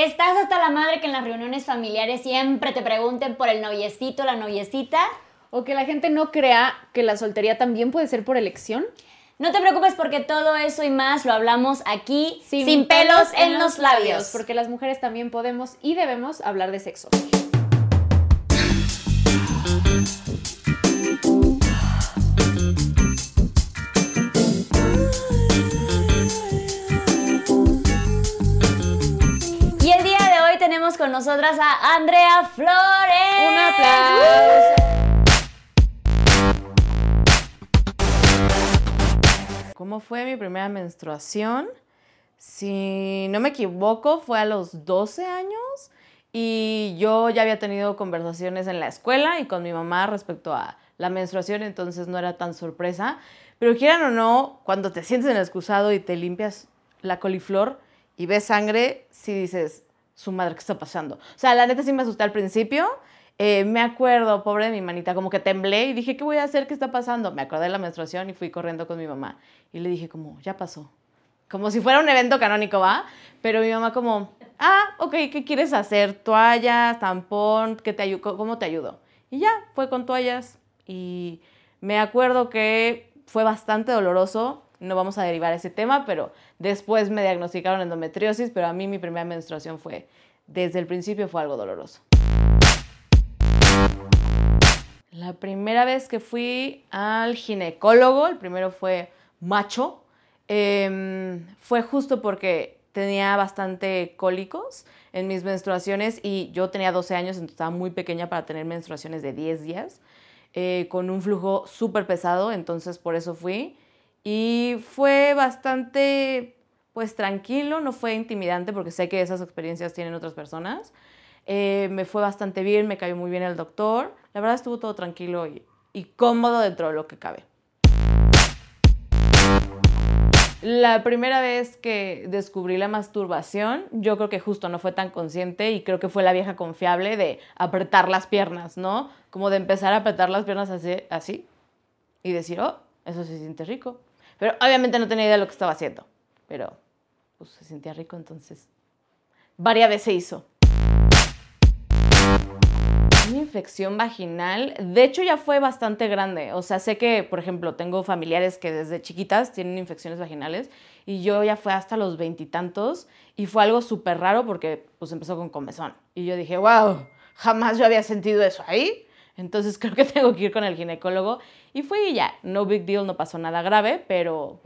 ¿Estás hasta la madre que en las reuniones familiares siempre te pregunten por el noviecito, la noviecita? ¿O que la gente no crea que la soltería también puede ser por elección? No te preocupes porque todo eso y más lo hablamos aquí, sin pelos en los labios. Porque las mujeres también podemos y debemos hablar de sexo. Y el día de hoy tenemos con nosotras a Andrea Flores. ¡Un aplauso! ¿Cómo fue mi primera menstruación? Si no me equivoco, fue a los 12 años y yo ya había tenido conversaciones en la escuela y con mi mamá respecto a la menstruación, entonces no era tan sorpresa. Pero quieran o no, cuando te sientes en el excusado y te limpias la coliflor y ves sangre, sí dices, su madre, ¿qué está pasando? O sea, la neta sí me asusté al principio. Me acuerdo, pobre de mi manita, como que temblé y dije, ¿qué voy a hacer? ¿Qué está pasando? Me acordé de la menstruación y fui corriendo con mi mamá. Y le dije como, ya pasó. Como si fuera un evento canónico, ¿va? Pero mi mamá como, ok, ¿qué quieres hacer? ¿Toallas? ¿Tampón? ¿Cómo te ayudo? Y ya, fue con toallas. Y me acuerdo que fue bastante doloroso. No vamos a derivar ese tema, pero después me diagnosticaron endometriosis, pero a mí mi primera menstruación fue, desde el principio fue algo doloroso. La primera vez que fui al ginecólogo, el primero fue macho, fue justo porque tenía bastante cólicos en mis menstruaciones y yo tenía 12 años, entonces estaba muy pequeña para tener menstruaciones de 10 días, con un flujo súper pesado, entonces por eso fui. Y fue bastante, pues, tranquilo, no fue intimidante porque sé que esas experiencias tienen otras personas. Me fue bastante bien, me cayó muy bien el doctor. La verdad estuvo todo tranquilo y cómodo dentro de lo que cabe. La primera vez que descubrí la masturbación, yo creo que justo no fue tan consciente y creo que fue la vieja confiable de apretar las piernas, ¿no? Como de empezar a apretar las piernas así y decir, oh, eso se siente rico. Pero obviamente no tenía idea de lo que estaba haciendo, pero pues, se sentía rico, entonces varias veces se hizo. Una infección vaginal, de hecho ya fue bastante grande, o sea, sé que, por ejemplo, tengo familiares que desde chiquitas tienen infecciones vaginales y yo ya fue hasta los 20 y tantos y fue algo súper raro porque pues empezó con comezón y yo dije, wow, jamás yo había sentido eso ahí, entonces creo que tengo que ir con el ginecólogo y fui y ya, no big deal, no pasó nada grave, pero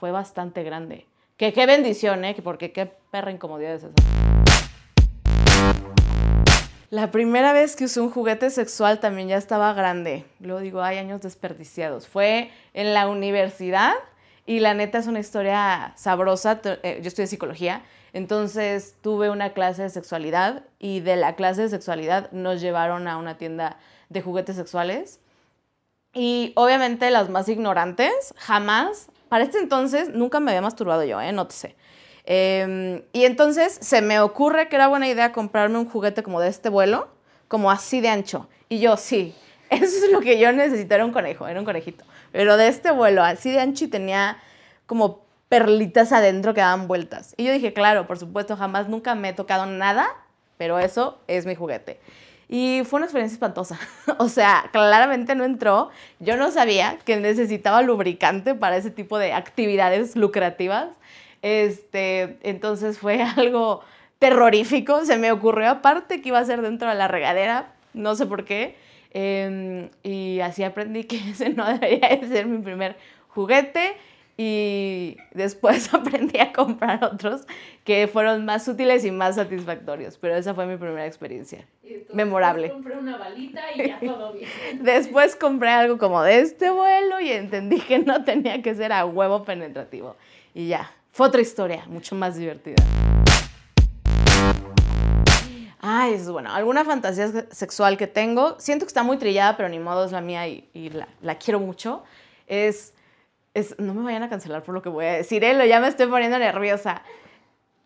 fue bastante grande. Que qué bendición, porque qué perra incomodidad es esa. La primera vez que usé un juguete sexual también ya estaba grande. Luego digo, hay años desperdiciados. Fue en la universidad y la neta es una historia sabrosa. Yo estudié psicología, entonces tuve una clase de sexualidad y de la clase de sexualidad nos llevaron a una tienda de juguetes sexuales. Y obviamente las más ignorantes, jamás, para este entonces nunca me había masturbado yo, nótese. Y entonces se me ocurre que era buena idea comprarme un juguete como de este vuelo, como así de ancho. Y yo, sí, eso es lo que yo necesitaba, era un conejo, era un conejito. Pero de este vuelo, así de ancho y tenía como perlitas adentro que daban vueltas. Y yo dije, claro, por supuesto, jamás nunca me he tocado nada, pero eso es mi juguete. Y fue una experiencia espantosa. O sea, claramente no entró. Yo no sabía que necesitaba lubricante para ese tipo de actividades lucrativas. Entonces fue algo terrorífico, se me ocurrió aparte que iba a ser dentro de la regadera, no sé por qué, y así aprendí que ese no debería de ser mi primer juguete y después aprendí a comprar otros que fueron más útiles y más satisfactorios, pero esa fue mi primera experiencia, memorable. Compré una balita y ya todo bien. Después compré algo como de este vuelo y entendí que no tenía que ser a huevo penetrativo y ya. Fue otra historia, mucho más divertida. Ay, eso es bueno. Alguna fantasía sexual que tengo, siento que está muy trillada, pero ni modo, es la mía y la quiero mucho, no me vayan a cancelar por lo que voy a decir, ya me estoy poniendo nerviosa.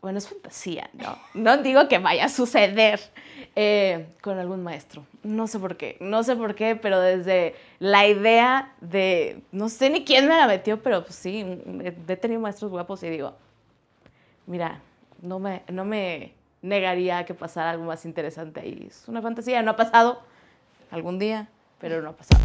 Bueno, es fantasía, ¿no? No digo que vaya a suceder con algún maestro. No sé por qué, pero desde la idea de... No sé ni quién me la metió, pero pues sí, he tenido maestros guapos y digo, mira, no me negaría que pasara algo más interesante ahí. Es una fantasía, no ha pasado algún día, pero no ha pasado.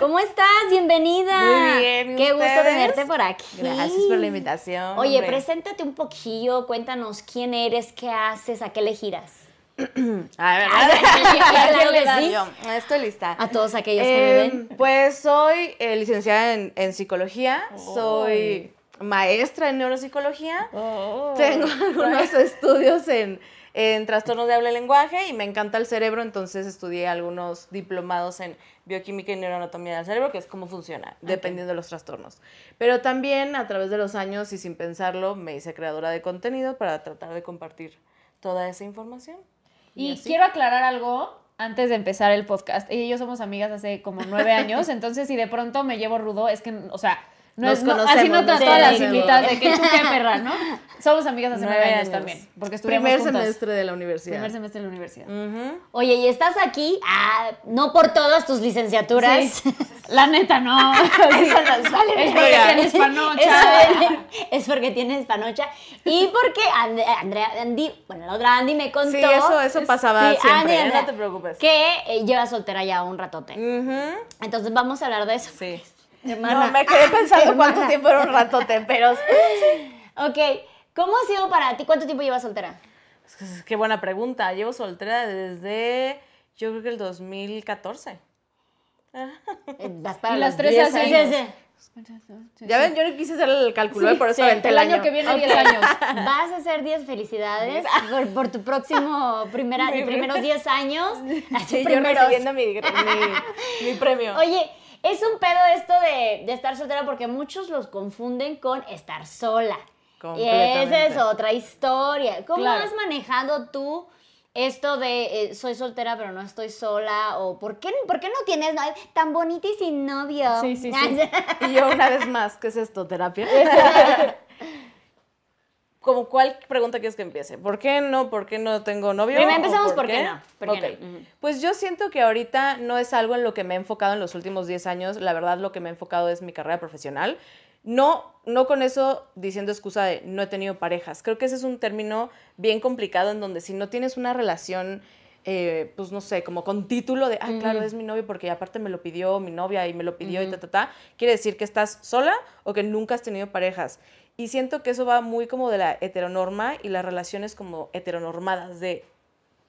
¿Cómo estás? Bienvenida. Muy bien. Qué gusto tenerte por aquí. Gracias por la invitación. Oye, hombre, preséntate un poquillo, cuéntanos quién eres, qué haces, a qué le giras. A ver, estoy lista. A todos aquellos que me ven. Pues soy licenciada en psicología, soy maestra en neuropsicología, tengo algunos estudios en trastornos de habla y lenguaje y me encanta el cerebro, entonces estudié algunos diplomados en bioquímica y neuroanatomía del cerebro, que es cómo funciona, dependiendo de los trastornos. Pero también a través de los años y sin pensarlo me hice creadora de contenido para tratar de compartir toda esa información. Y quiero aclarar algo antes de empezar el podcast. Ella y yo somos amigas hace como 9 años, entonces si de pronto me llevo rudo, es que, o sea, no es, no, así no trató a las invitadas de que chuque perra, ¿no? Somos amigas hace 9 años también, porque estuvimos juntas. Primer semestre de la universidad. Uh-huh. Oye, ¿y estás aquí? Ah, no por todas tus licenciaturas. Sí. La neta, no. Eso nos vale. Es porque tienes panocha. Es porque tienes panocha. Y porque Andy me contó. Sí, eso pasaba siempre, Andy, no te preocupes. Que lleva soltera ya un ratote. Uh-huh. Entonces vamos a hablar de eso. Sí. Hermana. No, me quedé pensando cuánto tiempo era un ratote, pero... Ok, ¿cómo ha sido para ti? ¿Cuánto tiempo llevas soltera? Qué buena pregunta. Llevo soltera desde, yo creo que el 2014. Y las 3 años. Ya ven, yo no quise hacer el cálculo, por eso aventé el año. El año que viene, 10 años. Vas a hacer 10 felicidades por tu próximo, primeros 10 años. Sí, yo recibiendo mi premio. Oye, es un pedo esto de estar soltera porque muchos los confunden con estar sola. Y esa es otra historia. ¿Cómo has manejado tú esto de soy soltera pero no estoy sola? ¿O por qué no tienes tan bonita y sin novio? Sí. Y yo una vez más, ¿qué es esto? ¿Terapia? ¿Como cuál pregunta quieres que empiece? ¿Por qué no tengo novio? Primero empezamos por qué no. Uh-huh. Pues yo siento que ahorita no es algo en lo que me he enfocado en los últimos 10 años. La verdad, lo que me he enfocado es mi carrera profesional. No con eso diciendo excusa de no he tenido parejas. Creo que ese es un término bien complicado en donde si no tienes una relación... pues no sé, como con título de, claro, es mi novio porque aparte me lo pidió mi novia y me lo pidió y quiere decir que estás sola o que nunca has tenido parejas. Y siento que eso va muy como de la heteronorma y las relaciones como heteronormadas de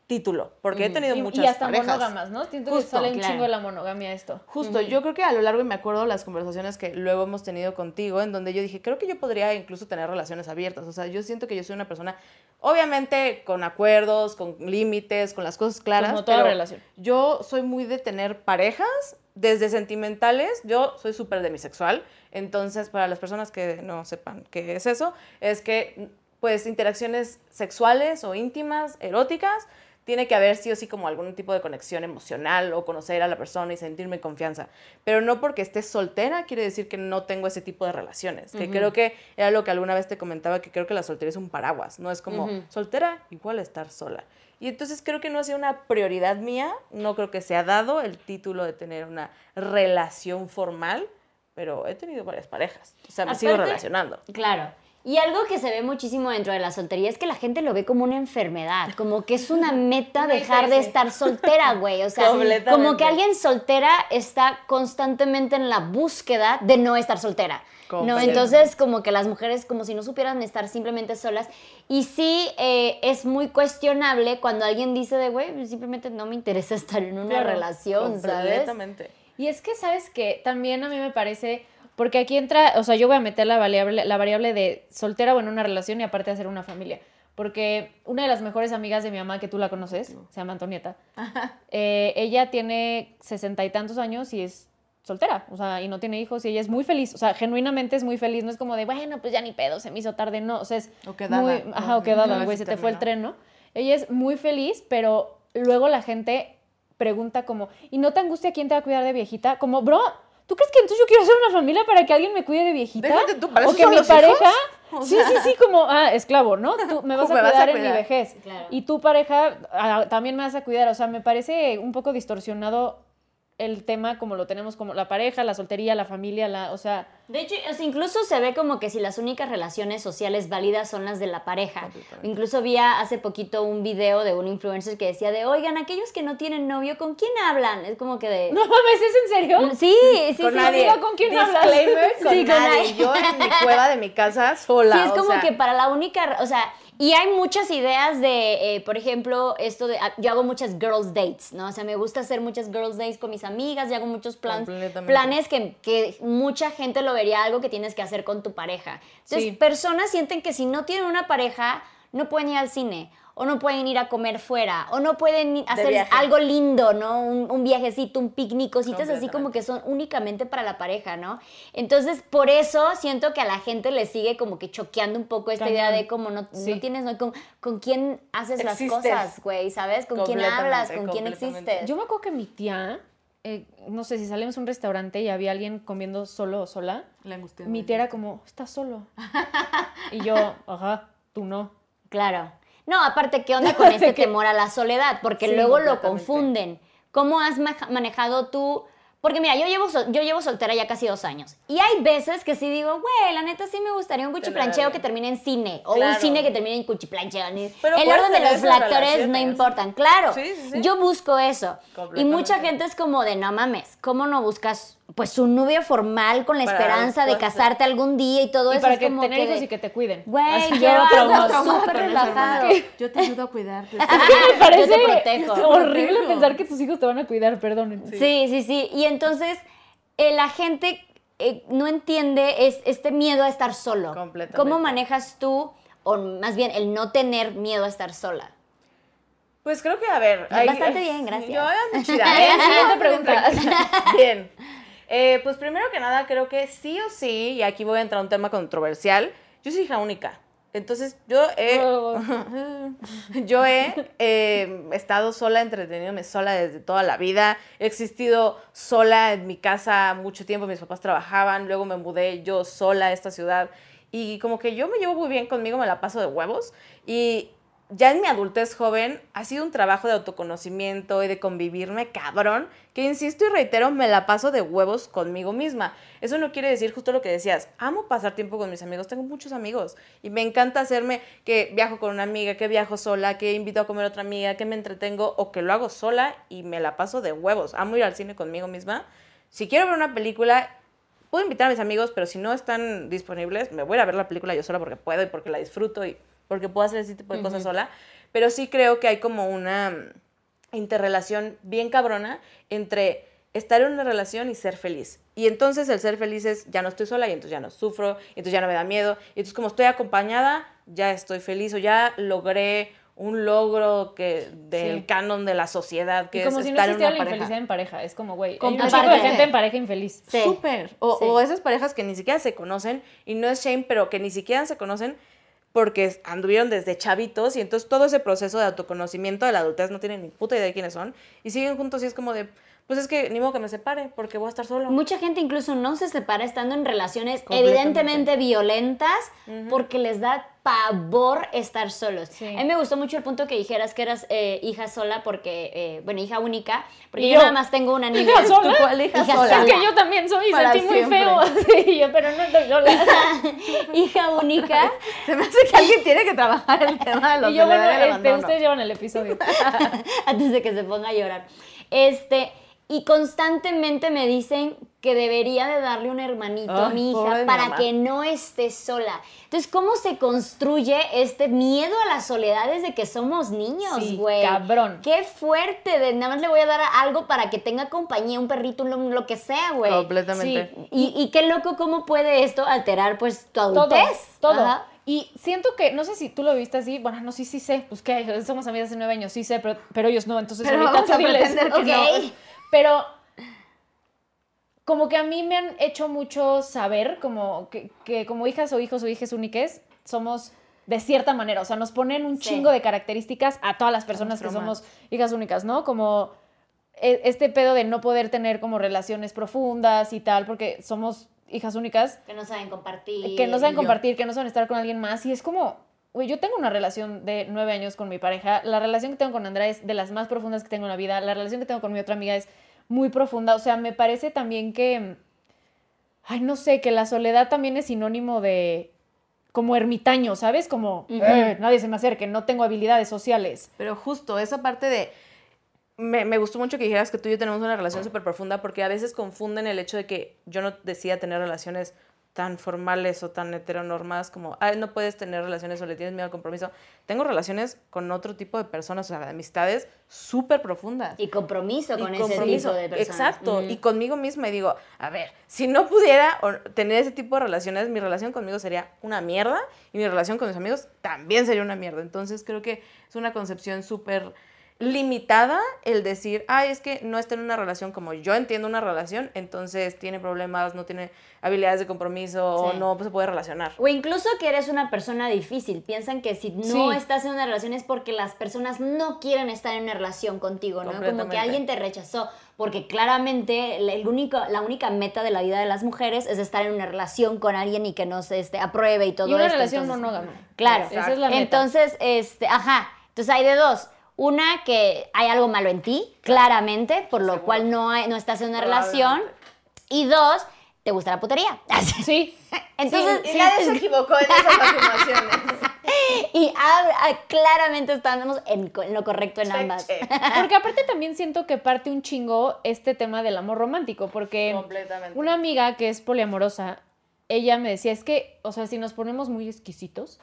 título, porque he tenido muchas parejas. Y hasta monógamas, ¿no? Siento que sale un chingo de la monogamia esto. Justo, yo creo que a lo largo, y me acuerdo las conversaciones que luego hemos tenido contigo, en donde yo dije, creo que yo podría incluso tener relaciones abiertas. O sea, yo siento que yo soy una persona, obviamente, con acuerdos, con límites, con las cosas claras. Como toda relación. Yo soy muy de tener parejas, desde sentimentales. Yo soy súper demisexual. Entonces, para las personas que no sepan qué es eso, es que, pues, interacciones sexuales o íntimas, eróticas, tiene que haber sí o sí como algún tipo de conexión emocional o conocer a la persona y sentirme en confianza. Pero no porque estés soltera quiere decir que no tengo ese tipo de relaciones. Que creo que era lo que alguna vez te comentaba, que creo que la soltería es un paraguas. No es como soltera igual a estar sola. Y entonces creo que no ha sido una prioridad mía. No creo que se ha dado el título de tener una relación formal, pero he tenido varias parejas. O sea, me sigo relacionando. Claro. Y algo que se ve muchísimo dentro de la soltería es que la gente lo ve como una enfermedad, como que es una meta dejar de estar soltera, güey. O sea, como que alguien soltera está constantemente en la búsqueda de no estar soltera. No, entonces como que las mujeres como si no supieran estar simplemente solas. Y sí, es muy cuestionable cuando alguien dice de, güey, simplemente no me interesa estar en una relación, ¿sabes? Completamente. Y es que, ¿sabes qué? También a mí me parece... Porque aquí entra, o sea, yo voy a meter la variable de soltera o en una relación y aparte hacer una familia. Porque una de las mejores amigas de mi mamá, que tú la conoces, se llama Antonieta, ella tiene 60 y tantos años y es soltera, o sea, y no tiene hijos y ella es muy feliz, o sea, genuinamente es muy feliz, no es como de, bueno, pues ya ni pedo, se me hizo tarde, no, o sea, es o quedada, muy... Ajá, o quedada, güey, se te fue el tren, ¿no? Ella es muy feliz, pero luego la gente pregunta como, ¿y no te angustia quién te va a cuidar de viejita? Como, bro... ¿Tú crees que entonces yo quiero hacer una familia para que alguien me cuide de viejita? Déjate tú, para eso son los hijos. O que mi pareja... Sí, como esclavo, ¿no? Tú me vas a cuidar en mi vejez. Claro. Y tu pareja también me vas a cuidar. O sea, me parece un poco distorsionado el tema como lo tenemos, como la pareja, la soltería, la familia, o sea... De hecho, o sea, incluso se ve como que si las únicas relaciones sociales válidas son las de la pareja. Incluso vi hace poquito un video de un influencer que decía de, oigan, aquellos que no tienen novio, ¿con quién hablan? Es como que de... No mames, ¿es en serio? Sí, sí, con sí. Nadie. Digo, ¿con quién hablas? Sí, con nadie. Yo en mi cueva de mi casa sola. Sí, es como que para la única... O sea, y hay muchas ideas de, por ejemplo, esto de... Yo hago muchas girls dates, ¿no? O sea, me gusta hacer muchas girls dates con mis amigas y hago muchos planes que mucha gente lo vería algo que tienes que hacer con tu pareja. Entonces, sí, personas sienten que si no tienen una pareja, no pueden ir al cine, o no pueden ir a comer fuera, o no pueden hacer algo lindo, ¿no? Un viajecito, un picnic, cositas así como que son únicamente para la pareja, ¿no? Entonces, por eso siento que a la gente le sigue como que choqueando un poco esta idea de como no tienes, ¿no? Con quién haces las cosas, güey, ¿sabes? Con quién hablas, con quién existes. Yo me acuerdo que mi tía, no sé, si salimos a un restaurante y había alguien comiendo solo o sola, mi tía era como, ¿estás solo? Y yo, ajá, tú no. Claro. No, aparte, ¿qué onda con este temor a la soledad? Porque sí, luego lo confunden. ¿Cómo has manejado tú? Porque mira, yo llevo soltera ya casi 2 años. Y hay veces que sí digo, güey, la neta sí me gustaría un cuchiplancheo que termine en cine. O un cine que termine en cuchiplancheo. Pero el orden de los factores no importan. Claro, sí. Yo busco eso. Y mucha gente es como de, no mames, ¿cómo no buscas pues un novio formal con la esperanza de casarte algún día y todo eso? Y para que tener hijos y que te cuiden. Güey, yo ando súper relajado. Yo te ayudo a cuidarte. Me parece, yo te protejo. Es horrible pensar que tus hijos te van a cuidar, perdón. Sí. Y entonces la gente no entiende este miedo a estar solo. Completamente. ¿Cómo manejas tú, o más bien el no tener miedo a estar sola? Pues creo que, a ver... Bastante bien, gracias. Yo ando chida. Siguiente pregunta. Bien. Pues primero que nada, creo que sí o sí, y aquí voy a entrar a un tema controversial, yo soy hija única. Entonces, yo he estado sola, entreteniéndome sola desde toda la vida. He existido sola en mi casa mucho tiempo, mis papás trabajaban, luego me mudé yo sola a esta ciudad. Y como que yo me llevo muy bien conmigo, me la paso de huevos. Y ya en mi adultez joven ha sido un trabajo de autoconocimiento y de convivirme cabrón, que insisto y reitero, me la paso de huevos conmigo misma. Eso no quiere decir justo lo que decías, amo pasar tiempo con mis amigos, tengo muchos amigos y me encanta hacerme que viajo con una amiga, que viajo sola, que invito a comer a otra amiga, que me entretengo o que lo hago sola y me la paso de huevos. Amo ir al cine conmigo misma. Si quiero ver una película, puedo invitar a mis amigos, pero si no están disponibles, me voy a ver la película yo sola porque puedo y porque la disfruto y porque puedo hacer ese tipo de cosas sola, pero sí creo que hay como una interrelación bien cabrona entre estar en una relación y ser feliz. Y entonces el ser feliz es, ya no estoy sola y entonces ya no sufro, y entonces ya no me da miedo, y entonces como estoy acompañada, ya estoy feliz o ya logré un logro que del canon de la sociedad, que es estar en una pareja. Como si no existiera la infelicidad en pareja, es como, güey, hay un tipo de gente en pareja infeliz. Sí. Súper. O esas parejas que ni siquiera se conocen, y no es shame, pero que ni siquiera se conocen, porque anduvieron desde chavitos y entonces todo ese proceso de autoconocimiento de la adultez no tienen ni puta idea de quiénes son y siguen juntos y es como de, pues es que ni modo que me separe porque voy a estar solo. Mucha gente incluso no se separa estando en relaciones evidentemente violentas porque les da pavor estar solos. Sí. A mí me gustó mucho el punto que dijeras que eras hija sola porque, hija única, porque yo nada más tengo una niña. ¿Hija sola? Hija sola. Es que yo también soy, para sentí siempre muy feo. Sí, yo, pero no estoy sola. Hija única. Se me hace que alguien tiene que trabajar el tema de los que bueno, ustedes llevan el episodio. Antes de que se ponga a llorar. Y constantemente me dicen que debería de darle un hermanito a mi hija para que no esté sola. Entonces, ¿cómo se construye este miedo a la soledad desde que somos niños, güey? Sí, cabrón. Qué fuerte, nada más le voy a dar algo para que tenga compañía, un perrito, lo que sea, güey. Completamente. Sí. Y qué loco cómo puede esto alterar, pues, tu adultez. Todo. Ajá. Y siento que, no sé si tú lo viste así, bueno, no, sí sé, pues qué, somos amigas hace 9 años, sí sé, pero ellos no, entonces pero ahorita vamos a pretender que no. Pero como que a mí me han hecho mucho saber, como que como hijas o hijos o hijas únicas, somos de cierta manera, o sea, nos ponen un chingo de características a todas las personas que somos hijas únicas, ¿no? Como este pedo de no poder tener como relaciones profundas y tal, porque somos hijas únicas que no saben compartir, que no saben estar con alguien más. Y es como, güey, yo tengo una relación de 9 años con mi pareja. La relación que tengo con Andrea es de las más profundas que tengo en la vida. La relación que tengo con mi otra amiga es muy profunda. O sea, me parece también que ay, no sé, que la soledad también es sinónimo de... como ermitaño, ¿sabes? Como, nadie se me acerque, no tengo habilidades sociales. Pero justo esa parte de... Me gustó mucho que dijeras que tú y yo tenemos una relación súper profunda, porque a veces confunden el hecho de que yo no decía tener relaciones tan formales o tan heteronormadas como, ay, no puedes tener relaciones o le tienes miedo al compromiso. Tengo relaciones con otro tipo de personas, o sea, de amistades súper profundas. Y compromiso con ese tipo de personas. Exacto, y conmigo misma. Y digo, a ver, si no pudiera tener ese tipo de relaciones, mi relación conmigo sería una mierda y mi relación con mis amigos también sería una mierda. Entonces creo que es una concepción súper limitada el decir, ay, es que no está en una relación como yo entiendo una relación, entonces tiene problemas, no tiene habilidades de compromiso, sí, o no se puede relacionar. O incluso que eres una persona difícil. Piensan que si no estás en una relación es porque las personas no quieren estar en una relación contigo, ¿no? Como que alguien te rechazó, porque claramente la única meta de la vida de las mujeres es estar en una relación con alguien y que nos apruebe y todo eso. Y una relación monógama. Claro. Exacto. Esa es la meta. Entonces, entonces hay de dos. Una, que hay algo malo en ti, claramente, por lo cual no estás en una relación. Y dos, te gusta la putería. Sí. Entonces, sí, nadie se equivocó en esas afirmaciones. Y claramente estamos en lo correcto en ambas. Porque aparte también siento que parte un chingo este tema del amor romántico, porque una amiga que es poliamorosa, ella me decía, es que, o sea, si nos ponemos muy exquisitos,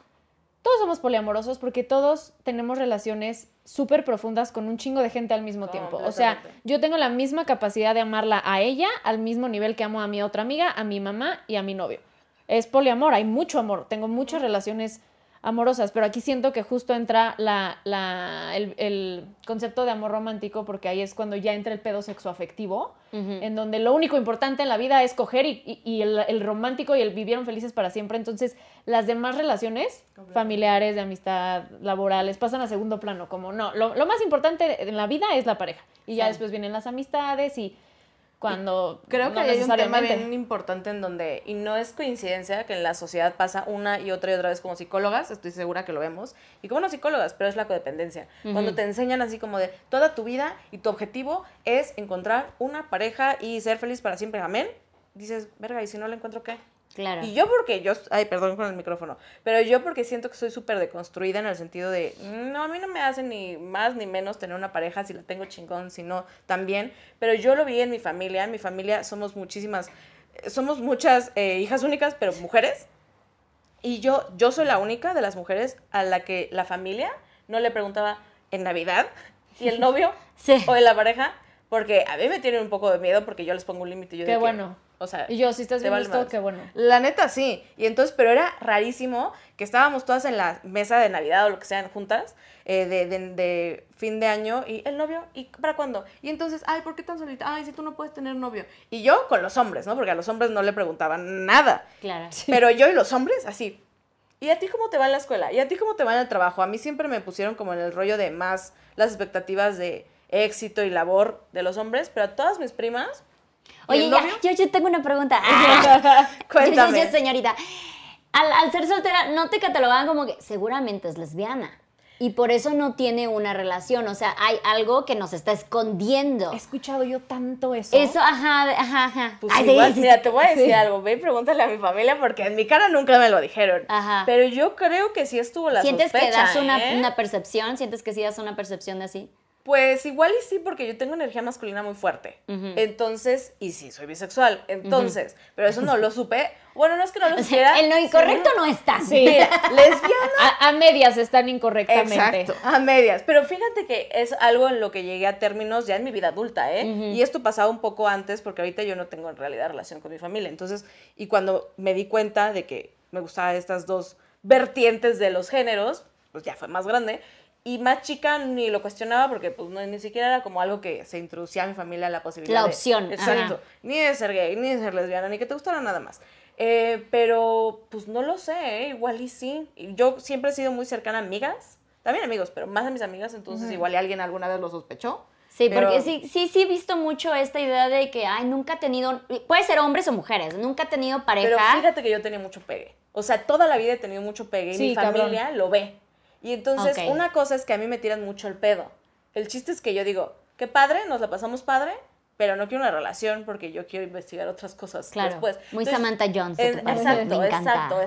todos somos poliamorosos porque todos tenemos relaciones súper profundas con un chingo de gente al mismo tiempo. O sea, yo tengo la misma capacidad de amarla a ella al mismo nivel que amo a mi otra amiga, a mi mamá y a mi novio. Es poliamor, hay mucho amor. Tengo muchas relaciones amorosas, pero aquí siento que justo entra el concepto de amor romántico, porque ahí es cuando ya entra el pedo sexoafectivo, en donde lo único importante en la vida es coger y el romántico y el vivieron felices para siempre. Entonces las demás relaciones familiares, de amistad, laborales, pasan a segundo plano, como no, lo más importante en la vida es la pareja, y ya después vienen las amistades y cuando creo que no hay un tema bien importante en donde, y no es coincidencia que en la sociedad pasa una y otra vez como psicólogas, estoy segura que lo vemos, y como no psicólogas, pero es la codependencia. Cuando te enseñan así como de toda tu vida y tu objetivo es encontrar una pareja y ser feliz para siempre, amén, dices, verga, ¿y si no la encuentro qué? Claro. Y yo porque perdón con el micrófono, pero yo porque siento que soy súper deconstruida en el sentido de, no, a mí no me hace ni más ni menos tener una pareja, si la tengo chingón, si no, también, pero yo lo vi en mi familia. En mi familia somos muchas hijas únicas, pero mujeres, y yo soy la única de las mujeres a la que la familia no le preguntaba en Navidad y el novio o en la pareja, porque a mí me tienen un poco de miedo porque yo les pongo un límite. Qué bueno. O sea, y yo, si estás viendo esto, qué bueno. La neta, sí. Y entonces, pero era rarísimo que estábamos todas en la mesa de Navidad o lo que sean juntas, de fin de año, y el novio, ¿y para cuándo? Y entonces, ay, ¿por qué tan solita? Ay, si tú no puedes tener novio. Y yo con los hombres, ¿no? Porque a los hombres no le preguntaban nada. Claro. Pero yo y los hombres, así. ¿Y a ti cómo te va en la escuela? ¿Y a ti cómo te va en el trabajo? A mí siempre me pusieron como en el rollo de más las expectativas de éxito y labor de los hombres, pero a todas mis primas... Oye, yo tengo una pregunta. Cuéntame. Yo, señorita, al ser soltera, ¿no te catalogaban como que seguramente es lesbiana y por eso no tiene una relación? O sea, hay algo que nos está escondiendo. He escuchado yo tanto eso. Eso, ajá. Pues ay, igual, sí, mira, te voy a decir algo. Ve y pregúntale a mi familia porque en mi cara nunca me lo dijeron. Ajá. Pero yo creo que sí estuvo la ¿Sientes sospecha, que das una percepción? ¿Sientes que sí das una percepción de así? Pues igual y sí, porque yo tengo energía masculina muy fuerte. Entonces, y sí, soy bisexual. Entonces, pero eso no lo supe. Bueno, no es que no lo supiera. El no incorrecto no está. Sí, mira, lesbiana. A medias están incorrectamente. Exacto, a medias. Pero fíjate que es algo en lo que llegué a términos ya en mi vida adulta, ¿eh? Y esto pasaba un poco antes, porque ahorita yo no tengo en realidad relación con mi familia. Entonces, y cuando me di cuenta de que me gustaban estas dos vertientes de los géneros, pues ya fue más grande. Y más chica ni lo cuestionaba porque pues no, ni siquiera era como algo que se introducía a mi familia la posibilidad. La opción. Exacto. Ajá. Ni de ser gay, ni de ser lesbiana, ni que te gustara nada más. Pero pues no lo sé, igual y sí. Yo siempre he sido muy cercana a amigas, también amigos, pero más a mis amigas, entonces igual y alguien alguna vez lo sospechó. Sí, pero... porque sí he visto mucho esta idea de que, ay, nunca he tenido, puede ser hombres o mujeres, nunca he tenido pareja. Pero fíjate que yo tenía mucho pegue. O sea, toda la vida he tenido mucho pegue y sí, mi familia cabrón. Lo ve. Y entonces, una cosa es que a mí me tiran mucho el pedo. El chiste es que yo digo, qué padre, nos la pasamos padre, pero no quiero una relación porque yo quiero investigar otras cosas, claro, después. Muy entonces, Samantha Jones. Exacto.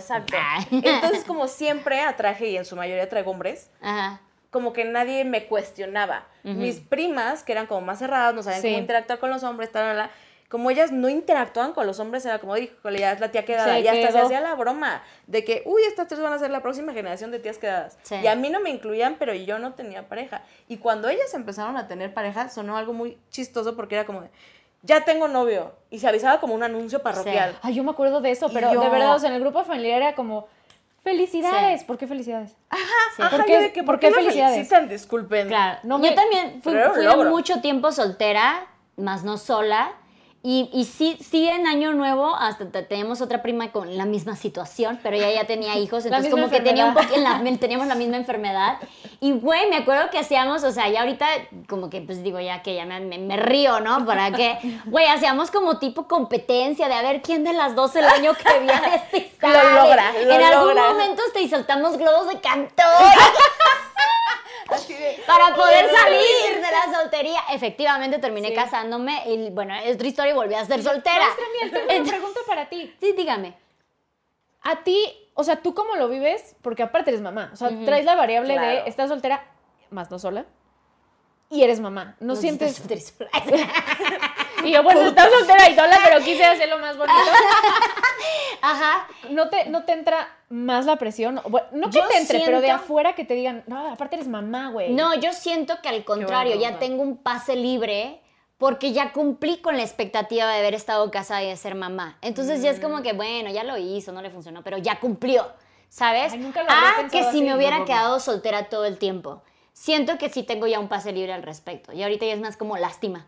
Entonces, como siempre atraje, y en su mayoría traigo hombres, ajá, como que nadie me cuestionaba. Uh-huh. Mis primas, que eran como más cerradas, no sabían, sí, cómo interactuar con los hombres, tal, tal, tal. Como ellas no interactuaban con los hombres, era como, híjole, ya es la tía quedada. Sí, y hasta se hacía la broma de que, uy, estas tres van a ser la próxima generación de tías quedadas. Sí. Y a mí no me incluían, pero yo no tenía pareja. Y cuando ellas empezaron a tener pareja, sonó algo muy chistoso porque era como de, ya tengo novio. Y se avisaba como un anuncio parroquial. Sí. Ay, yo me acuerdo de eso, pero de verdad, o sea, en el grupo familiar era como, felicidades. Sí. ¿Por qué felicidades? Ajá, sí, ajá, yo de que, ¿por qué no felicidades? Felicitan, disculpen. Claro, no, yo también fui mucho tiempo soltera, más no sola. Y sí, en Año Nuevo hasta tenemos otra prima con la misma situación, pero ella ya tenía hijos, entonces como que tenía un poco, teníamos la misma enfermedad. Y güey, me acuerdo que hacíamos, o sea, ya ahorita como que, pues digo, ya que ya me río, ¿no? Para que, güey, hacíamos como tipo competencia de a ver quién de las dos el año que viene se sale. Lo logra. Algún momento te soltamos globos de cantor. Así de, para poder salir de la soltería. Efectivamente terminé casándome y bueno, es otra historia y volví a ser soltera. No, tengo una pregunta para ti. Sí, dígame. A ti, o sea, ¿tú cómo lo vives? Porque aparte eres mamá, o sea, uh-huh, traes la variable, claro, de estás soltera, más no sola, y eres mamá. No sientes... Y yo, bueno, estás soltera y sola, pero quise hacerlo más bonito. Ajá. ¿No te entra más la presión? Bueno, no que yo te entre, pero de afuera que te digan, no, aparte eres mamá, güey. No, yo siento que al contrario, ya tengo un pase libre porque ya cumplí con la expectativa de haber estado casada y de ser mamá. Entonces ya es como que, bueno, ya lo hizo, no le funcionó, pero ya cumplió, ¿sabes? Ay, nunca lo había pensado así, si me hubiera quedado soltera todo el tiempo. Siento que sí tengo ya un pase libre al respecto. Y ahorita ya es más como lástima.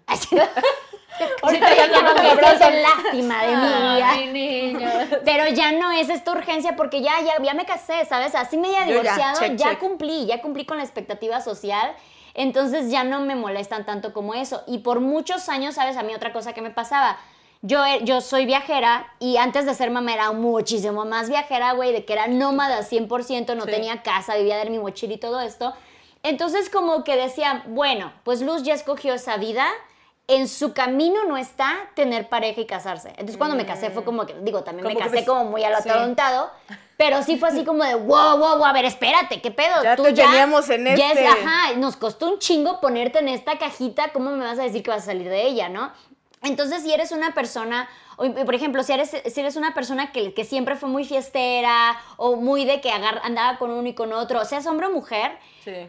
Ahorita ya no me abrazan. Lástima de mi niño. Pero ya no es esta urgencia porque ya me casé, ¿sabes? Así me había divorciado, ya cumplí con la expectativa social. Entonces ya no me molestan tanto como eso. Y por muchos años, ¿sabes? A mí otra cosa que me pasaba. Yo soy viajera y antes de ser mamá era muchísimo más viajera, güey, de que era nómada 100%, no tenía casa, vivía de mi mochila y todo esto. Entonces como que decían, bueno, pues Luz ya escogió esa vida, en su camino no está tener pareja y casarse. Entonces cuando me casé fue como que, digo, también me casé como muy a lo atontado, pero sí fue así como de, wow, a ver, espérate, ¿qué pedo? Ya tú ya teníamos en este. Yes, ajá, nos costó un chingo ponerte en esta cajita, ¿cómo me vas a decir que vas a salir de ella, no? Entonces si eres una persona, por ejemplo, si eres una persona que siempre fue muy fiestera o muy de que andaba con uno y con otro, o sea, es hombre o mujer,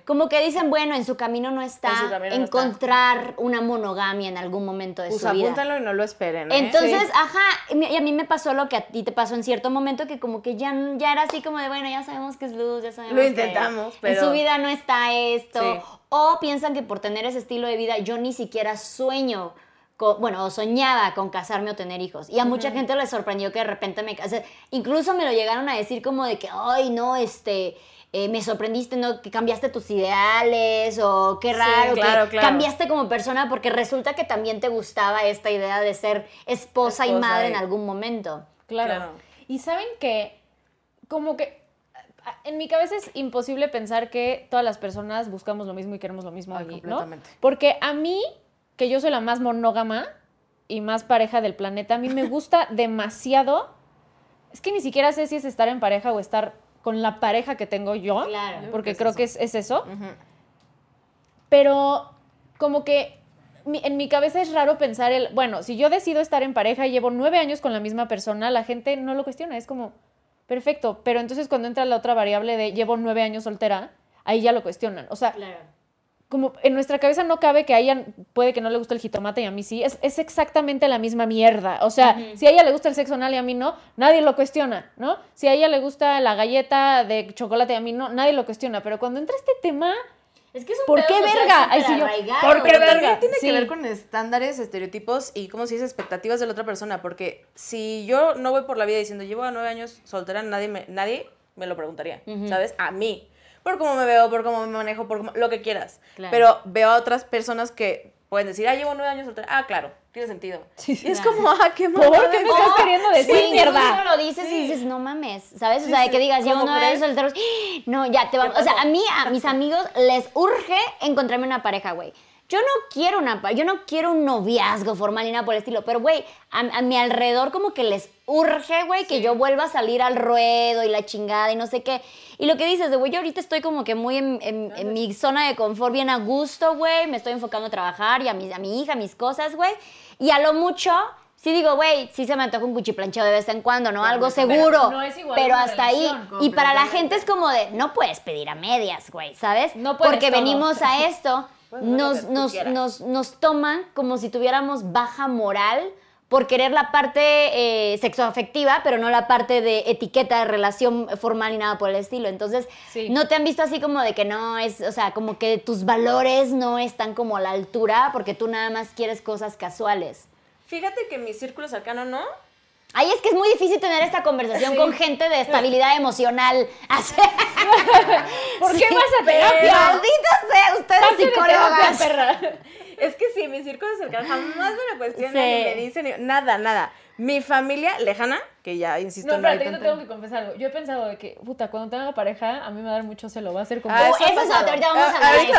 como que dicen, bueno, en su camino no está encontrar una monogamia en algún momento de su vida. Pues apúntalo y no lo esperen, ¿eh? Entonces, y a mí me pasó lo que a ti te pasó en cierto momento, que como que ya era así como de, bueno, ya sabemos que es Luz, ya sabemos lo intentamos, que pero en su vida no está esto. Sí. O piensan que por tener ese estilo de vida yo ni siquiera sueño. Soñaba con casarme o tener hijos. Y a mucha gente le sorprendió que de repente me casé. Incluso me lo llegaron a decir como de que, ay, no, me sorprendiste, ¿no? Que cambiaste tus ideales, o qué raro, claro. Cambiaste como persona, porque resulta que también te gustaba esta idea de ser esposa y madre en algún momento. Claro. Y ¿saben qué? Como que en mi cabeza es imposible pensar que todas las personas buscamos lo mismo y queremos lo mismo, ¿no? Porque a mí, que yo soy la más monógama y más pareja del planeta, a mí me gusta demasiado. Es que ni siquiera sé si es estar en pareja o estar con la pareja que tengo yo, claro, porque creo que es eso. Uh-huh. Pero como que en mi cabeza es raro pensar si yo decido estar en pareja y llevo 9 años con la misma persona, la gente no lo cuestiona, es como, perfecto. Pero entonces cuando entra la otra variable de llevo 9 años soltera, ahí ya lo cuestionan. O sea, como en nuestra cabeza no cabe que a ella puede que no le guste el jitomate y a mí sí. Es exactamente la misma mierda. O sea, si a ella le gusta el sexo anal y a mí no, nadie lo cuestiona, ¿no? Si a ella le gusta la galleta de chocolate y a mí no, nadie lo cuestiona. Pero cuando entra este tema, es que es un ¿por qué verga? Ay, sí, yo, ¿por qué verga? Tiene que ver con estándares, estereotipos y, como se dice, expectativas de la otra persona. Porque si yo no voy por la vida diciendo llevo 9 años soltera, nadie me lo preguntaría, ¿sabes? A mí. Por cómo me veo, por cómo me manejo, por cómo, lo que quieras. Claro. Pero veo a otras personas que pueden decir, llevo 9 años soltera. Claro, tiene sentido. Sí, y es como, qué mamón. ¿Por qué me estás queriendo decir, mierda? Lo dices y dices, no mames, ¿sabes? O sea, de que digas, llevo 9 años solteros. No, ya te vamos. O sea, a mis amigos les urge encontrarme una pareja, güey. Yo no quiero un noviazgo formal ni nada por el estilo, pero, güey, a mi alrededor como que les urge, güey, que yo vuelva a salir al ruedo y la chingada y no sé qué. Y lo que dices, güey, yo ahorita estoy como que muy en mi zona de confort, bien a gusto, güey. Me estoy enfocando a trabajar y a mi hija, mis cosas, güey. Y a lo mucho... Sí digo, güey, sí se me antoja un cuchiplancheo de vez en cuando, ¿no? Claro, algo seguro, pero, no es igual, pero hasta ahí. Y para la gente es como de, no puedes pedir a medias, güey, ¿sabes? No puedes. Porque todo. Venimos a esto, pues nos toman como si tuviéramos baja moral por querer la parte sexoafectiva, pero no la parte de etiqueta, de relación formal y nada por el estilo. Entonces, sí. ¿No te han visto así como de que no es, o sea, como que tus valores no están como a la altura porque tú nada más quieres cosas casuales? Fíjate que mi círculo cercano no. Ay, es que es muy difícil tener esta conversación sí. Con gente de estabilidad emocional. ¿Por qué vas a terapia? Maldita sea, ustedes psicólogas. Terapia, es que sí, mi círculo cercano jamás me lo cuestionan sí. Ni me dicen nada. Mi familia lejana, que ya insisto... No, pero yo tengo que confesar algo. Yo he pensado de que, puta, cuando tenga pareja, a mí me va a dar mucho celo, va a ser como... esa es otra, ahorita vamos a hablar. Porque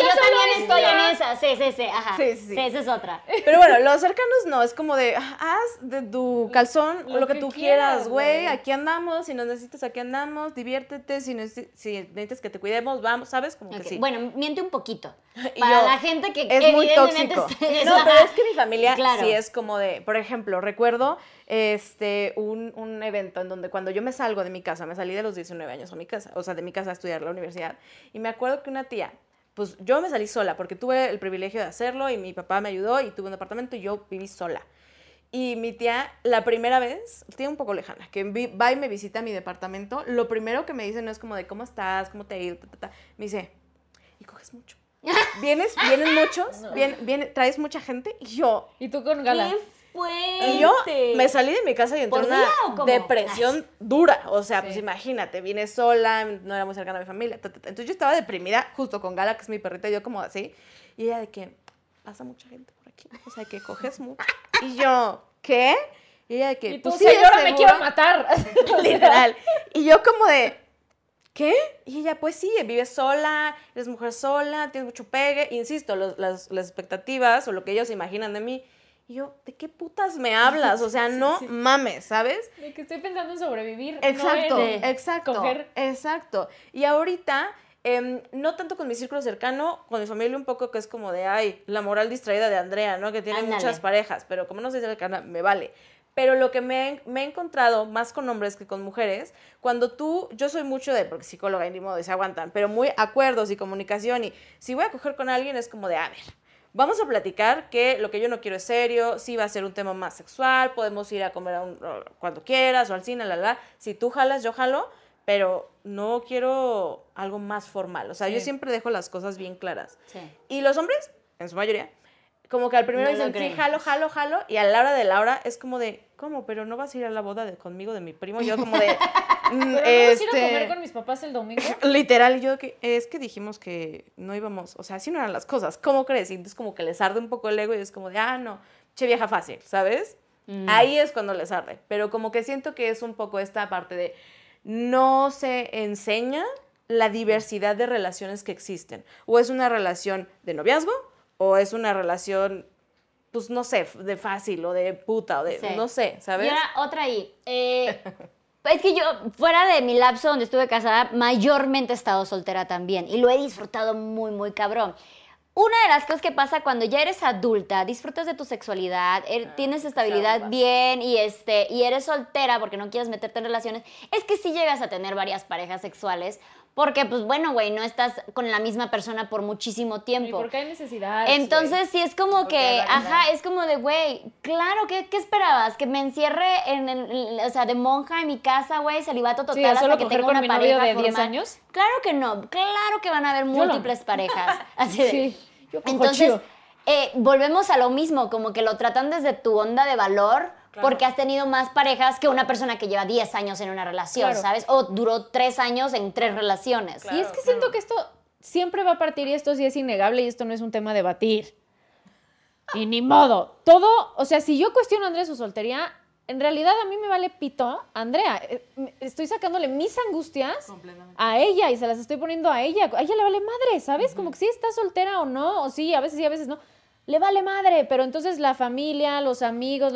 yo también estoy en esa, sí, ajá. Sí. Sí, esa es otra. Pero bueno, los cercanos no, es como de, haz de tu calzón lo que tú quieras, güey, aquí andamos, si nos necesitas, aquí andamos, diviértete, si necesitas que te cuidemos, vamos, ¿sabes? Como okay. Que sí. Bueno, miente un poquito. Para la gente que... Es muy tóxico. No, pero es que mi familia sí es como de, por ejemplo, recuerdo un evento en donde cuando yo me salgo de mi casa, me salí de los 19 años a mi casa, o sea, de mi casa a estudiar la universidad, y me acuerdo que una tía, pues yo me salí sola porque tuve el privilegio de hacerlo y mi papá me ayudó y tuve un departamento y yo viví sola. Y mi tía, la primera vez, tía un poco lejana, que va y me visita a mi departamento, lo primero que me dice no es como de ¿cómo estás? ¿Cómo te ha ido? Me dice, ¿y coges mucho? ¿Vienen muchos? No. ¿Traes mucha gente? Y yo... ¿Y tú con gala? Fuente. Y yo me salí de mi casa y entré en una depresión dura. O sea, sí. Pues imagínate, vine sola, no era muy cercana a mi familia. Entonces yo estaba deprimida justo con Gala, que es mi perrita, y yo como así. Y ella de que pasa mucha gente por aquí. O sea, que coges mucho. Y yo, ¿qué? Y ella de que... Y tú, pues, señora, me quiero matar. Literal. Y yo como de... ¿Qué? Y ella, pues sí, vives sola, eres mujer sola, tienes mucho pegue. Insisto, las expectativas o lo que ellos imaginan de mí. Y yo, ¿de qué putas me hablas? O sea, no mames, ¿sabes? De que estoy pensando en sobrevivir. Exacto, no en coger. Y ahorita, no tanto con mi círculo cercano, con mi familia un poco, que es como de, ay, la moral distraída de Andrea, ¿no? Que tiene muchas parejas, pero como no soy cercana, me vale. Pero lo que me he encontrado más con hombres que con mujeres, cuando yo soy mucho de, porque psicóloga y ni modo, se aguantan, pero muy acuerdos y comunicación, y si voy a coger con alguien es como de, a ver, vamos a platicar que lo que yo no quiero es serio, sí va a ser un tema más sexual, podemos ir a comer cuando quieras o al cine, si tú jalas, yo jalo, pero no quiero algo más formal. O sea, sí. Yo siempre dejo las cosas bien claras. Sí. Y los hombres, en su mayoría, como que al primero dicen, sí, jalo, y a la hora de es como de, ¿cómo? Pero no vas a ir a la boda conmigo de mi primo. Yo como de... ¿Pero no vas a ir a comer con mis papás el domingo? Literal, yo que es que dijimos que no íbamos, o sea, así no eran las cosas, ¿cómo crees? Y entonces como que les arde un poco el ego y es como de, no, che vieja fácil, ¿sabes? Ahí es cuando les arde, pero como que siento que es un poco esta parte de no se enseña la diversidad de relaciones que existen, o es una relación de noviazgo, o es una relación... pues no sé, de fácil o de puta o de, no sé, ¿sabes? Y ahora otra ahí. Es que yo, fuera de mi lapso donde estuve casada, mayormente he estado soltera también y lo he disfrutado muy, muy cabrón. Una de las cosas que pasa cuando ya eres adulta, disfrutas de tu sexualidad, tienes estabilidad bien y eres soltera porque no quieres meterte en relaciones, es que sí llegas a tener varias parejas sexuales. Porque, pues, bueno, güey, no estás con la misma persona por muchísimo tiempo. Y porque hay necesidades. Entonces, sí, es como que, es como de, güey, claro, ¿qué esperabas? Que me encierre o sea, de monja en mi casa, güey, celibato total, hasta que tenga una pareja de 10 años. Claro que no, claro que van a haber múltiples parejas. Así de. Sí, yo como entonces, volvemos a lo mismo, como que lo tratan desde tu onda de valor. Claro. Porque has tenido más parejas que una persona que lleva 10 años en una relación, claro. ¿Sabes? O duró 3 años en 3 relaciones. Claro, y es que siento que esto siempre va a partir, y esto sí es innegable, y esto no es un tema de debatir. Y ni modo. Todo, o sea, si yo cuestiono a Andrés su soltería, en realidad a mí me vale pito, Andrea, estoy sacándole mis angustias a ella y se las estoy poniendo a ella. A ella le vale madre, ¿sabes? Uh-huh. Como que sí, está soltera o no, o sí, a veces no. Le vale madre, pero entonces la familia, los amigos,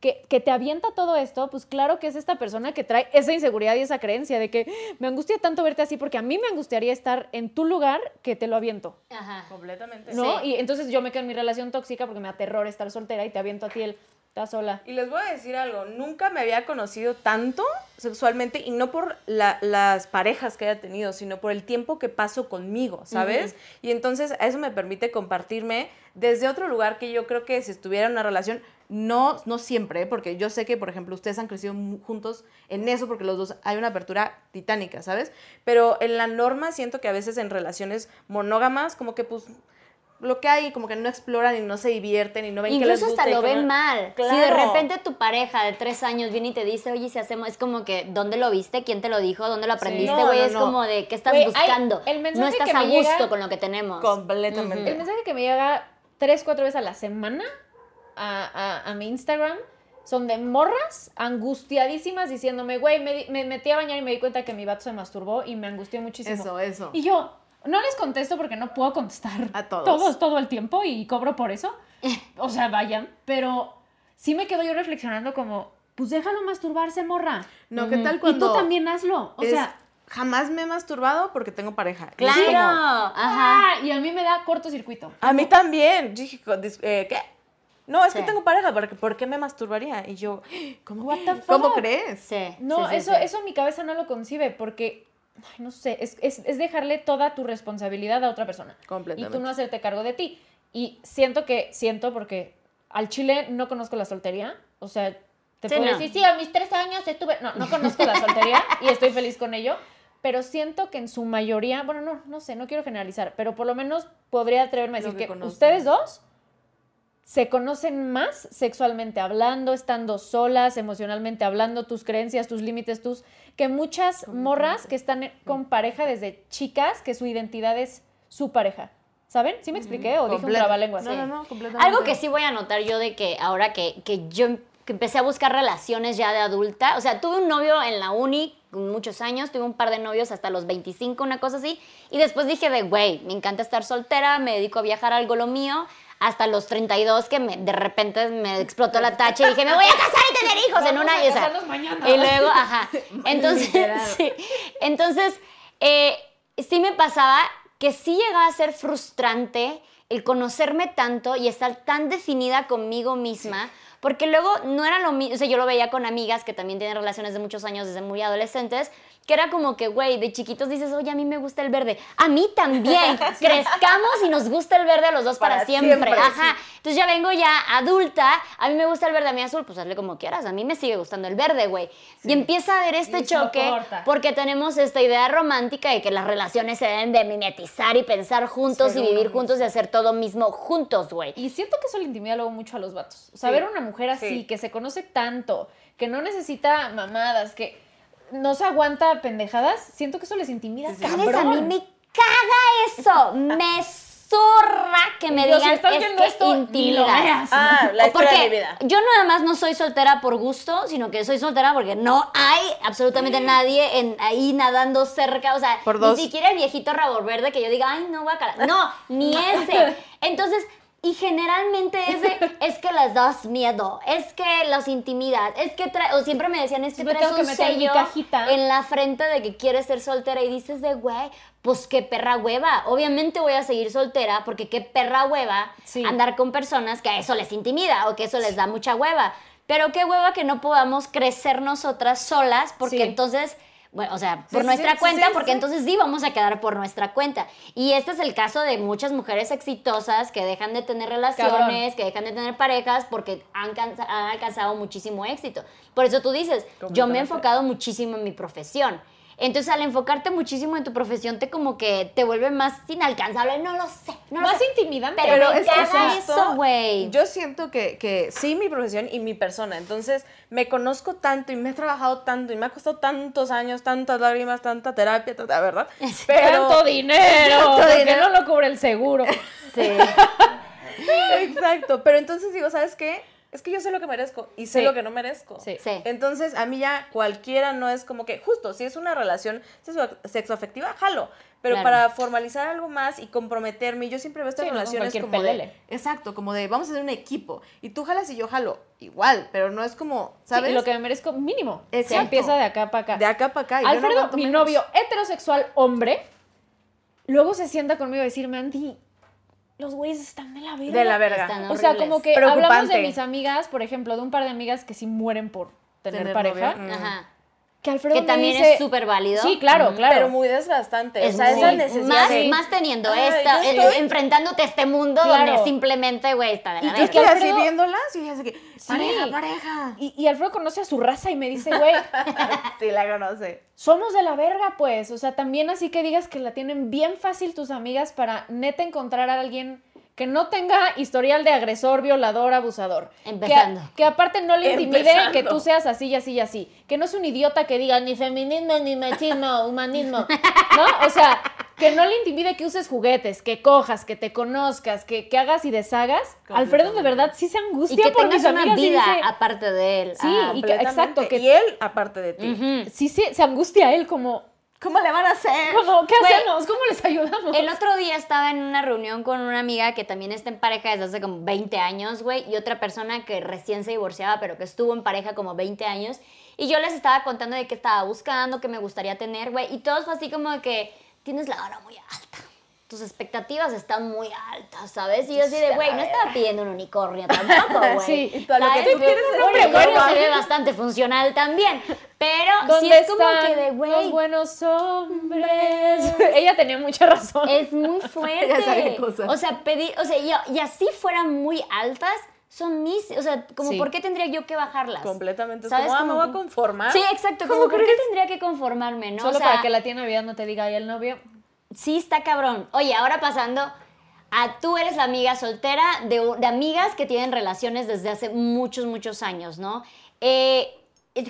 que te avienta todo esto, pues claro que es esta persona que trae esa inseguridad y esa creencia de que me angustia tanto verte así porque a mí me angustiaría estar en tu lugar que te lo aviento. Ajá. Completamente. ¿No? Sí. Y entonces yo me quedo en mi relación tóxica porque me aterrora estar soltera y te aviento a ti el... Estás sola. Y les voy a decir algo, nunca me había conocido tanto sexualmente y no por las parejas que haya tenido, sino por el tiempo que paso conmigo, ¿sabes? Uh-huh. Y entonces eso me permite compartirme desde otro lugar que yo creo que si estuviera en una relación, no siempre, porque yo sé que, por ejemplo, ustedes han crecido juntos en eso porque los dos hay una apertura titánica, ¿sabes? Pero en la norma siento que a veces en relaciones monógamas como que pues... lo que hay, como que no exploran y no se divierten y no ven incluso que les gusta. Incluso hasta lo ven mal. Claro. Si de repente tu pareja de 3 años viene y te dice, oye, si hacemos... Es como que, ¿dónde lo viste? ¿Quién te lo dijo? ¿Dónde lo aprendiste, güey? Sí, no. Como de, ¿qué estás buscando? El mensaje no estás que a gusto llega, con lo que tenemos. Completamente. Uh-huh. El mensaje que me llega 3-4 veces a la semana a mi Instagram son de morras angustiadísimas diciéndome, güey, me metí a bañar y me di cuenta que mi vato se masturbó y me angustió muchísimo. Eso. Y yo... No les contesto porque no puedo contestar a todos todo el tiempo y cobro por eso. O sea, vayan. Pero sí me quedo yo reflexionando como, pues déjalo masturbarse, morra. No, ¿qué tal cuando... Y tú también hazlo. O sea... Jamás me he masturbado porque tengo pareja. ¡Claro! Y, como, ajá. Y a mí me da cortocircuito. A mí también. Dije, ¿qué? No, es que tengo pareja, ¿por qué me masturbaría? Y yo, ¿cómo crees? Sí, no, eso en mi cabeza no lo concibe porque... Ay, no sé, es dejarle toda tu responsabilidad a otra persona. Completamente. Y tú no hacerte cargo de ti. Y siento porque al chile no conozco la soltería. O sea, te puedo decir, sí, a mis 3 años estuve... No conozco la soltería y estoy feliz con ello. Pero siento que en su mayoría... Bueno, no sé, no quiero generalizar. Pero por lo menos podría atreverme a decir que ustedes dos se conocen más sexualmente hablando, estando solas, emocionalmente hablando, tus creencias, tus límites, que muchas morras que están con pareja desde chicas, que su identidad es su pareja. ¿Saben? ¿Sí me expliqué? ¿O dije un trabalenguas? No, completamente. Algo que sí voy a notar yo de que ahora que yo empecé a buscar relaciones ya de adulta, o sea, tuve un novio en la uni muchos años, tuve un par de novios hasta los 25, una cosa así, y después dije de, güey, me encanta estar soltera, me dedico a viajar, algo lo mío, hasta los 32 que de repente me explotó la tacha y dije, me voy a casar y tener hijos. Vamos en una a casarnos mañana. Y luego, ajá. Entonces, sí me pasaba que sí llegaba a ser frustrante el conocerme tanto y estar tan definida conmigo misma, porque luego no era lo mismo, o sea, yo lo veía con amigas que también tienen relaciones de muchos años, desde muy adolescentes, que era como que, güey, de chiquitos dices, oye, a mí me gusta el verde. A mí también. Crezcamos y nos gusta el verde a los dos para siempre. Ajá. Sí. Entonces ya vengo ya adulta, a mí me gusta el verde, a mí azul, pues hazle como quieras. A mí me sigue gustando el verde, güey. Sí. Y empieza a haber este choque porque tenemos esta idea romántica de que las relaciones se deben de mimetizar y pensar juntos y vivir juntos y hacer todo mismo juntos, güey. Y siento que eso le intimida luego mucho a los vatos. O sea, ver a una mujer así, que se conoce tanto, que no necesita mamadas, que... no se aguanta pendejadas, siento que eso les intimida. ¿Sabes? A mí me caga eso. Me zurra que me digan, es que intimidas. Ah, la historia de mi vida. Yo nada más no soy soltera por gusto, sino que soy soltera porque no hay absolutamente nadie ahí nadando cerca. O sea, ni siquiera el viejito rabo verde que yo diga, ay, no, guacala. No, ni ese. Entonces... Y generalmente es que les das miedo, es que los intimidas, es que o siempre me decían, es que traes un sello en la frente de que quieres ser soltera y dices de, güey, pues qué perra hueva. Obviamente voy a seguir soltera porque qué perra hueva andar con personas que a eso les intimida o que eso les da mucha hueva. Pero qué hueva que no podamos crecer nosotras solas porque entonces... Bueno, o sea, por nuestra cuenta, porque entonces vamos a quedar por nuestra cuenta. Y este es el caso de muchas mujeres exitosas que dejan de tener relaciones, que dejan de tener parejas, porque han alcanzado muchísimo éxito. Por eso tú dices, yo me he enfocado muchísimo en mi profesión. Entonces, al enfocarte muchísimo en tu profesión, te vuelve más inalcanzable. No lo sé. Más intimidante. Pero me encanta eso, güey. Yo siento que sí, mi profesión y mi persona. Entonces, me conozco tanto y me he trabajado tanto y me ha costado tantos años, tantas lágrimas, tanta terapia, tanta, ¿verdad? Pero, ¡tanto dinero! Porque no lo cubre el seguro. Sí. Exacto. Pero entonces digo, ¿sabes qué? es que yo sé lo que merezco y sé lo que no merezco. Sí. Sí. Entonces, a mí ya cualquiera no es como que, justo, si es una relación sexoafectiva, jalo. Pero para formalizar algo más y comprometerme, yo siempre veo estas relaciones como pelele. Exacto, como de vamos a hacer un equipo. Y tú jalas y yo jalo igual, pero no es como, ¿sabes? Sí, lo que me merezco mínimo. Exacto. Se empieza de acá para acá. De acá para acá. Y Alfredo, mi novio heterosexual hombre, luego se sienta conmigo a decirme, Andy, los güeyes están de la verga. De la verga. Están horribles. O sea, como que hablamos de mis amigas, por ejemplo, de un par de amigas que sí mueren por tener pareja. Mm. Ajá. Que Alfredo me también dice, es súper válido. Sí, claro, claro. Pero muy desgastante. Es o sea, muy, esa necesidad. Más teniendo enfrentándote a este mundo donde simplemente, güey, está de la verga. Y que así viéndolas y así que, pareja. Y Alfredo conoce a su raza y me dice, güey. Sí, la conoce. Somos de la verga, pues. O sea, también así que digas que la tienen bien fácil tus amigas para neta encontrar a alguien que no tenga historial de agresor, violador, abusador. Empezando. Que aparte no le intimide que tú seas así y así y así. Que no es un idiota que diga ni feminismo, ni machismo, humanismo. ¿No? O sea, que no le intimide que uses juguetes, que cojas, que te conozcas, que hagas y deshagas. Alfredo de verdad sí se angustia por mis amigas. Y que tengas una vida aparte de él. Sí, y que, exacto. Que, y él aparte de ti. Uh-huh. Sí, sí, se angustia él como... ¿Cómo le van a hacer? ¿Qué hacemos? ¿Cómo les ayudamos? El otro día estaba en una reunión con una amiga que también está en pareja desde hace como 20 años, güey, y otra persona que recién se divorciaba, pero que estuvo en pareja como 20 años, y yo les estaba contando de qué estaba buscando, qué me gustaría tener, güey, y todos fue así como de que tienes la vara muy alta, tus expectativas están muy altas, ¿sabes? Y yo así de, güey, no estaba pidiendo un unicornio tampoco, güey. Sí, y todo lo que tú quieres es un unicornio se ve bastante funcional también. Pero sí es como que de, güey, los buenos hombres. Ella tenía mucha razón. Es muy fuerte. Ella sabe cosas. O sea, y así fueran muy altas, son mis, o sea, como, ¿por qué tendría yo que bajarlas? Completamente. ¿Sabes? Como, me voy a conformar. Sí, exacto. Como, ¿por qué tendría que conformarme, no? Solo o sea, para que la tía Navidad no te diga, ¿y el novio? Sí, está cabrón. Oye, ahora pasando a tú eres la amiga soltera de amigas que tienen relaciones desde hace muchos, muchos años, ¿no?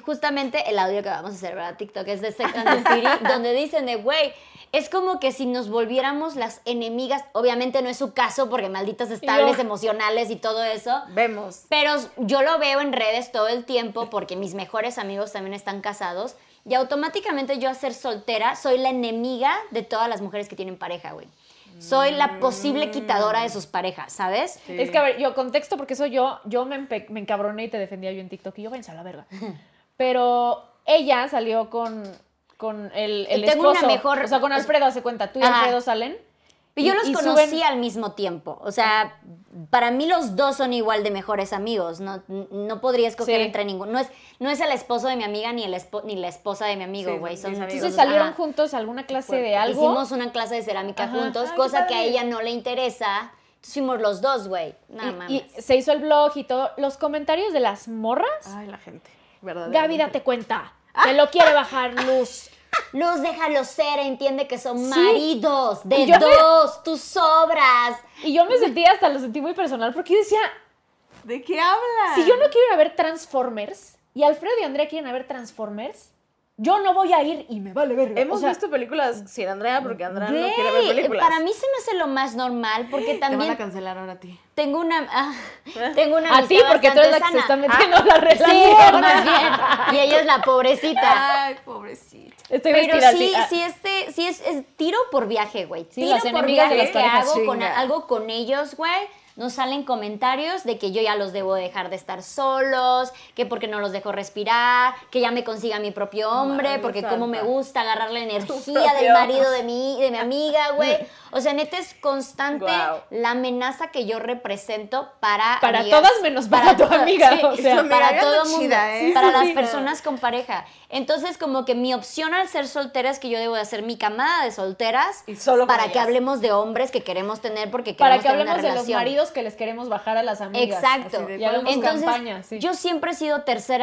Justamente el audio que vamos a hacer para TikTok es de Sex and the City, donde dicen de, güey, es como que si nos volviéramos las enemigas, obviamente no es su caso porque malditas estables emocionales y todo eso. Vemos. Pero yo lo veo en redes todo el tiempo porque mis mejores amigos también están casados y automáticamente yo al ser soltera soy la enemiga de todas las mujeres que tienen pareja, güey. Soy la posible quitadora de sus parejas, ¿sabes? Sí. Es que, a ver, yo contexto, porque eso yo me encabroné y te defendía yo en TikTok y yo, váyanse a la verga. Pero ella salió con el esposo. Tengo una mejor... O sea, con Alfredo, hace cuenta. Tú y Alfredo salen. Y yo los conocí al mismo tiempo. O sea, para mí los dos son igual de mejores amigos. No podría escoger entre ninguno. No es el esposo de mi amiga ni la esposa de mi amigo, güey. Sí, entonces salieron juntos a alguna clase de algo. Hicimos una clase de cerámica juntos, cosa que a ella no le interesa. Entonces fuimos los dos, güey. Nada más. Y se hizo el blog y todo. Los comentarios de las morras. Ay, la gente. Gaby, date cuenta. Te lo quiere bajar, Luz. Luz, déjalo ser. Entiende que son maridos de dos. Tú sobras. Y yo me sentí, hasta lo sentí muy personal, porque yo decía... ¿De qué hablas? Si yo no quiero ir a ver Transformers y Alfredo y Andrea quieren a ver Transformers, yo no voy a ir y me vale verga. Hemos visto películas sin Andrea porque Andrea no quiere ver películas. Para mí se me hace lo más normal porque también... Te van a cancelar ahora a ti. Tengo una amistad. A ti porque tú eres la que se está metiendo en la relación. Sí, más bien. Y ella es la pobrecita. Ay, pobrecita. Pero sí es tiro por viaje, güey. Sí, tiro por viaje de las que hago con algo con ellos, güey. Nos salen comentarios de que yo ya los debo dejar de estar solos, que porque no los dejo respirar, que ya me consiga mi propio hombre, porque como me gusta agarrar la energía del marido de mi amiga, güey. O sea, neta es constante la amenaza que yo represento para amigas, todas menos para tu amiga. Sí, o sea, para todo mundo, chida, para las personas con pareja. Entonces, como que mi opción al ser soltera es que yo debo de hacer mi camada de solteras y solo para que hablemos de hombres que queremos tener porque queremos tener una relación. Para que hablemos de los maridos que les queremos bajar a las amigas. Exacto. Y entonces, campaña, yo siempre he sido tercer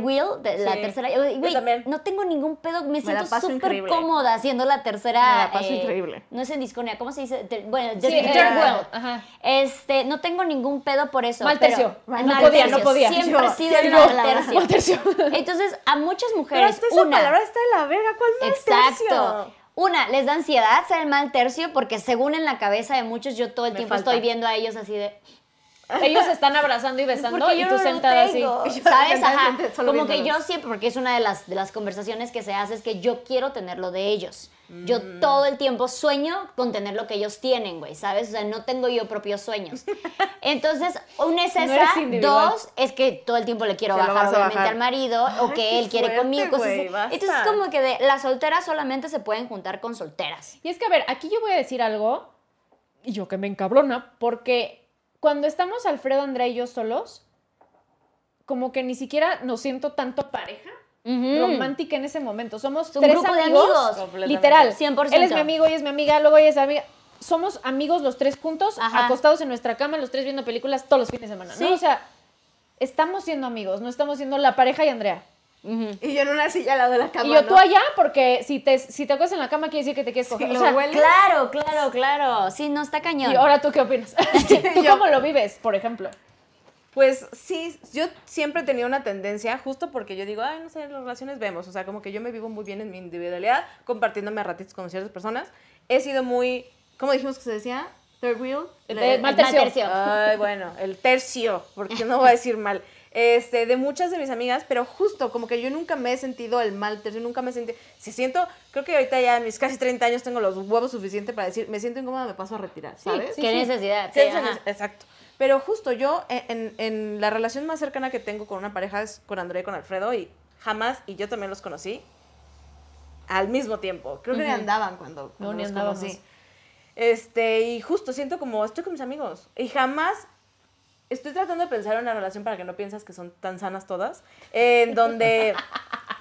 wheel, la tercera. Güey, no tengo ningún pedo, me siento súper cómoda siendo la tercera. Me la paso increíble. No es en discordia, ¿cómo se dice? Third wheel. Ajá. No tengo ningún pedo por eso. Maltercio. No podía. Siempre he sido la tercera. Maltercio. Entonces, a muchas mujeres, pero esa palabra está de la verga, ¿cuál maltercio? Exacto. Una, les da ansiedad ser el mal tercio porque según en la cabeza de muchos yo todo el tiempo estoy viendo a ellos así de... Ellos están abrazando y besando y tú sentada así. ¿Sabes? Ajá. Como que yo siempre, porque es una de las conversaciones que se hace, es que yo quiero tener lo de ellos. Yo todo el tiempo sueño con tener lo que ellos tienen, güey, ¿sabes? O sea, no tengo yo propios sueños. Entonces, una es esa, no dos, es que todo el tiempo le quiero bajar obviamente al marido, ay, o que él quiere fuerte, conmigo, cosas así. Entonces es como que las solteras solamente se pueden juntar con solteras. Y es que, a ver, aquí yo voy a decir algo, y yo que me encabrona, porque cuando estamos Alfredo, Andrea y yo solos, como que ni siquiera nos siento tanto pareja. Uh-huh. Romántica en ese momento. Somos un grupo de amigos literal, 100%. Él es mi amigo, ella es mi amiga, luego ella es mi amiga. Somos amigos los tres juntos, ajá, acostados en nuestra cama, los tres viendo películas todos los fines de semana, ¿sí? ¿No? O sea, estamos siendo amigos, no estamos siendo la pareja y Andrea. Uh-huh. Y yo en una silla al lado de la cama. Y yo, ¿no? Tú allá, porque si te acuestas en la cama quiere decir que te quieres coger. Sí, o sea, claro. Sí, no, está cañón. Y ahora, ¿tú qué opinas? ¿Tú cómo lo vives, por ejemplo? Pues sí, yo siempre he tenido una tendencia, justo porque yo digo, ay, no sé, las relaciones vemos, o sea, como que yo me vivo muy bien en mi individualidad, compartiéndome a ratitos con ciertas personas. He sido muy, ¿cómo dijimos que se decía? Third wheel. El mal tercio. Ay, bueno, el tercio, porque no voy a decir mal. De muchas de mis amigas, pero justo como que yo nunca me he sentido el mal tercio, nunca me he sentido, creo que ahorita ya a mis casi 30 años tengo los huevos suficientes para decir, me siento incómoda, me paso a retirar, ¿sabes? Sí, qué necesidad. Sí, exacto. Pero justo yo, en la relación más cercana que tengo con una pareja es con Andrea y con Alfredo, y jamás, y yo también los conocí al mismo tiempo. Creo que ni andaban cuando los conocí. Y justo siento como, estoy con mis amigos, y jamás, estoy tratando de pensar en una relación para que no pienses que son tan sanas todas, en donde...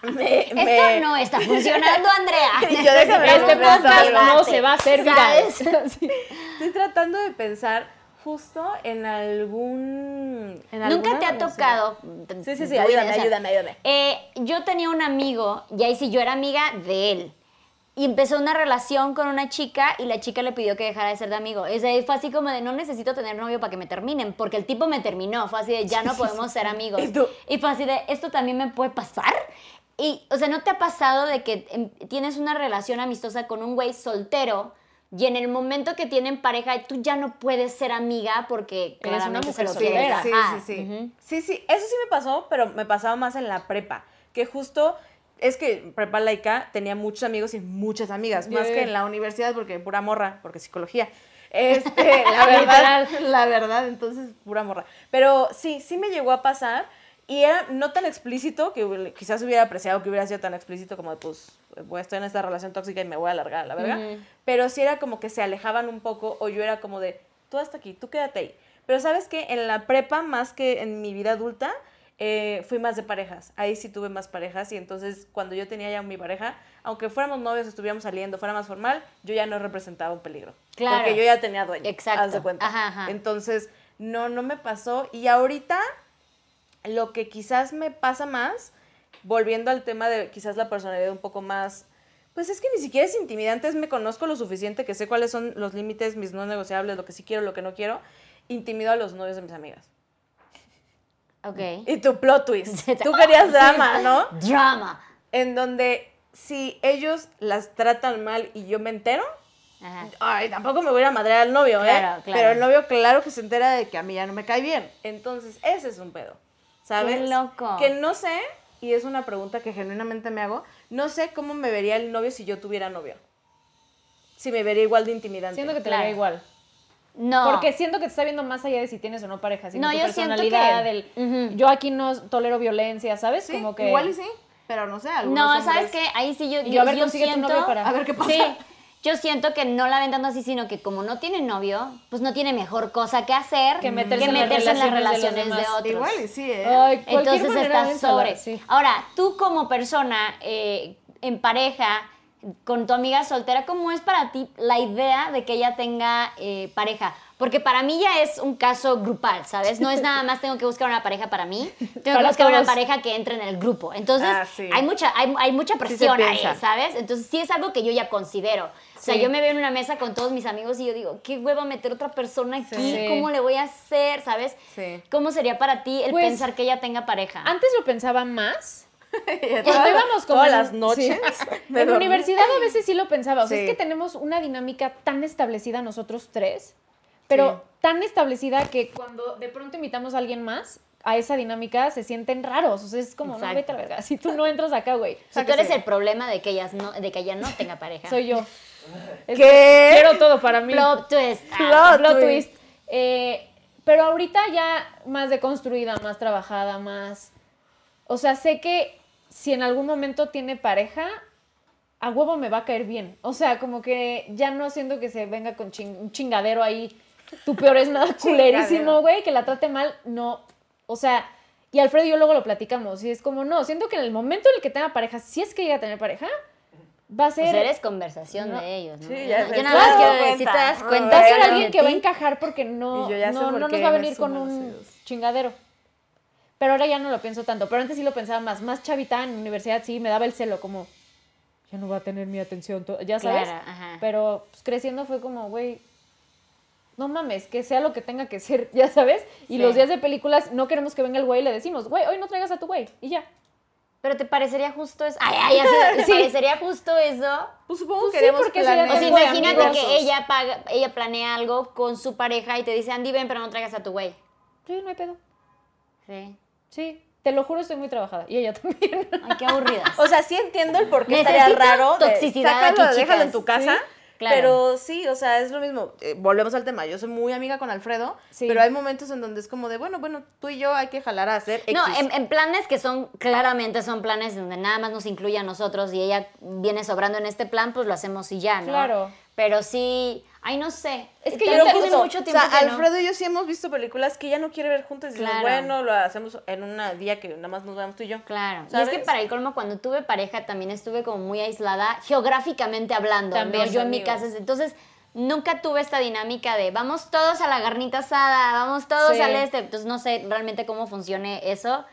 Esto no está funcionando, Andrea. Yo déjame este podcast no se va a hacer, ¿sabes? Estoy tratando de pensar... Justo en algún... ¿Nunca te ha tocado? Sí, ayúdame. Yo tenía un amigo, y ahí sí yo era amiga de él, y empezó una relación con una chica, y la chica le pidió que dejara de ser de amigo. O sea, fue así como de, no necesito tener novio para que me terminen, porque el tipo me terminó, fue así de, ya no podemos ser amigos. Y fue así de, ¿esto también me puede pasar? Y, o sea, ¿no te ha pasado de que tienes una relación amistosa con un güey soltero, y en el momento que tienen pareja, tú ya no puedes ser amiga porque claramente se lo quieren? Sí. Uh-huh. Sí, eso sí me pasó, pero me pasaba más en la prepa, que justo es que prepa laica tenía muchos amigos y muchas amigas, más que en la universidad porque pura morra, porque psicología. La verdad, entonces pura morra. Pero sí me llegó a pasar. Y era no tan explícito, que quizás hubiera apreciado que hubiera sido tan explícito como de, pues, estoy en esta relación tóxica y me voy a alargar, la verdad. Uh-huh. Pero sí era como que se alejaban un poco, o yo era como de, tú hasta aquí, tú quédate ahí. Pero ¿sabes qué? En la prepa, más que en mi vida adulta, fui más de parejas. Ahí sí tuve más parejas, y entonces cuando yo tenía ya mi pareja, aunque fuéramos novios, estuviéramos saliendo, fuera más formal, yo ya no representaba un peligro. Claro. Porque yo ya tenía dueño. Exacto. Haz de cuenta. Ajá. Entonces, no me pasó. Y ahorita... Lo que quizás me pasa más, volviendo al tema de quizás la personalidad un poco más, pues es que ni siquiera es intimidante, es me conozco lo suficiente que sé cuáles son los límites, mis no negociables, lo que sí quiero, lo que no quiero, intimido a los novios de mis amigas. Okay. Y tu plot twist. Tú querías drama, ¿no? Drama. En donde si ellos las tratan mal y yo me entero, ajá, ay, tampoco me voy a madrear al novio, claro, ¿eh? Claro. Pero el novio claro que se entera de que a mí ya no me cae bien. Entonces ese es un pedo. ¿Sabes? Qué loco. Que no sé, y es una pregunta que genuinamente me hago, no sé cómo me vería el novio si yo tuviera novio. Si me vería igual de intimidante. Siento que te vería igual. No. Porque siento que te está viendo más allá de si tienes o no pareja, sino tu personalidad, del yo aquí no tolero violencia, ¿sabes? Sí, como que igual y sí, pero no sé. No, ¿sabes qué? Ahí sí yo a ver, yo consigue siento, tu novio para... A ver qué pasa. Sí. Yo siento que no la ven tanto así, sino que como no tiene novio, pues no tiene mejor cosa que hacer que meterse en las relaciones de otros. Igual, sí, ¿eh? Ay, entonces estás sobre. Sí. Ahora, tú como persona, en pareja, con tu amiga soltera, ¿cómo es para ti la idea de que ella tenga pareja? Porque para mí ya es un caso grupal, ¿sabes? No es nada más tengo que buscar una pareja para mí, tengo que buscar todos. Una pareja que entre en el grupo. Entonces, sí. hay mucha presión sí ahí, ¿sabes? Entonces, sí es algo que yo ya considero. O sea, yo me veo en una mesa con todos mis amigos y yo digo, ¿qué hueva meter otra persona aquí? Sí. ¿Cómo le voy a hacer? ¿Sabes? Sí. ¿Cómo sería para ti el pensar que ella tenga pareja? Antes lo pensaba más. Cuando íbamos como todas las noches en la universidad a veces sí lo pensaba, o sea, es que tenemos una dinámica tan establecida nosotros tres pero tan establecida que cuando de pronto invitamos a alguien más a esa dinámica se sienten raros. O sea, es como, no, vete a la verga, si tú no entras acá, güey. O sea, tú eres el problema de que ella no tenga pareja. Soy yo. Es ¿qué? Quiero todo para mí. Plot twist. Plot twist. Pero ahorita ya más deconstruida, más trabajada, más... O sea, sé que si en algún momento tiene pareja, a huevo me va a caer bien. O sea, como que ya no siento que se venga con un chingadero ahí. Tú peor es nada culerísimo, güey, que la trate mal. No, o sea, y Alfredo y yo luego lo platicamos. Y es como, no, siento que en el momento en el que tenga pareja, si es que llega a tener pareja... Va a ser... O sea, eres conversación de ellos, ¿no? Sí, ya yo nada más quiero decir, si te das cuenta... Va a ser alguien que va a encajar porque no nos va a venir con un chingadero. Pero ahora ya no lo pienso tanto. Pero antes sí lo pensaba más. Más chavita en la universidad, sí, me daba el celo, como... Ya no va a tener mi atención, ya sabes. Claro, ajá. Pero pues, creciendo fue como, güey... No mames, que sea lo que tenga que ser, ya sabes. Y los días de películas no queremos que venga el güey y le decimos, güey, hoy no traigas a tu güey, y ya. Pero ¿te parecería justo eso? ¿Te parecería justo eso? Pues supongo que queremos planear. O sea, imagínate que ella planea algo con su pareja y te dice, Andy, ven, pero no traigas a tu güey. Sí, no hay pedo. Sí. Sí, te lo juro, estoy muy trabajada. Y ella también. Ay, qué aburridas. O sea, sí entiendo el por qué estaría raro. Toxicidad sácalo, aquí, déjalo en tu casa. ¿Sí? Claro. Pero sí, o sea, es lo mismo. Volvemos al tema. Yo soy muy amiga con Alfredo, pero hay momentos en donde es como de, bueno, tú y yo hay que jalar a hacer X. No, en planes que claramente son planes donde nada más nos incluye a nosotros y ella viene sobrando en este plan, pues lo hacemos y ya, ¿no? Claro. Pero sí, ay, no sé. Es que yo tengo mucho tiempo. O sea, Alfredo y yo sí hemos visto películas que ella no quiere ver juntas. Y claro. Bueno, lo hacemos en un día que nada más nos veamos tú y yo. Claro. ¿Sabes? Y es que para el colmo, cuando tuve pareja, también estuve como muy aislada, geográficamente hablando. También yo en mi casa. Entonces, nunca tuve esta dinámica de vamos todos a la garnita asada, vamos todos al este. Entonces, no sé realmente cómo funcione eso.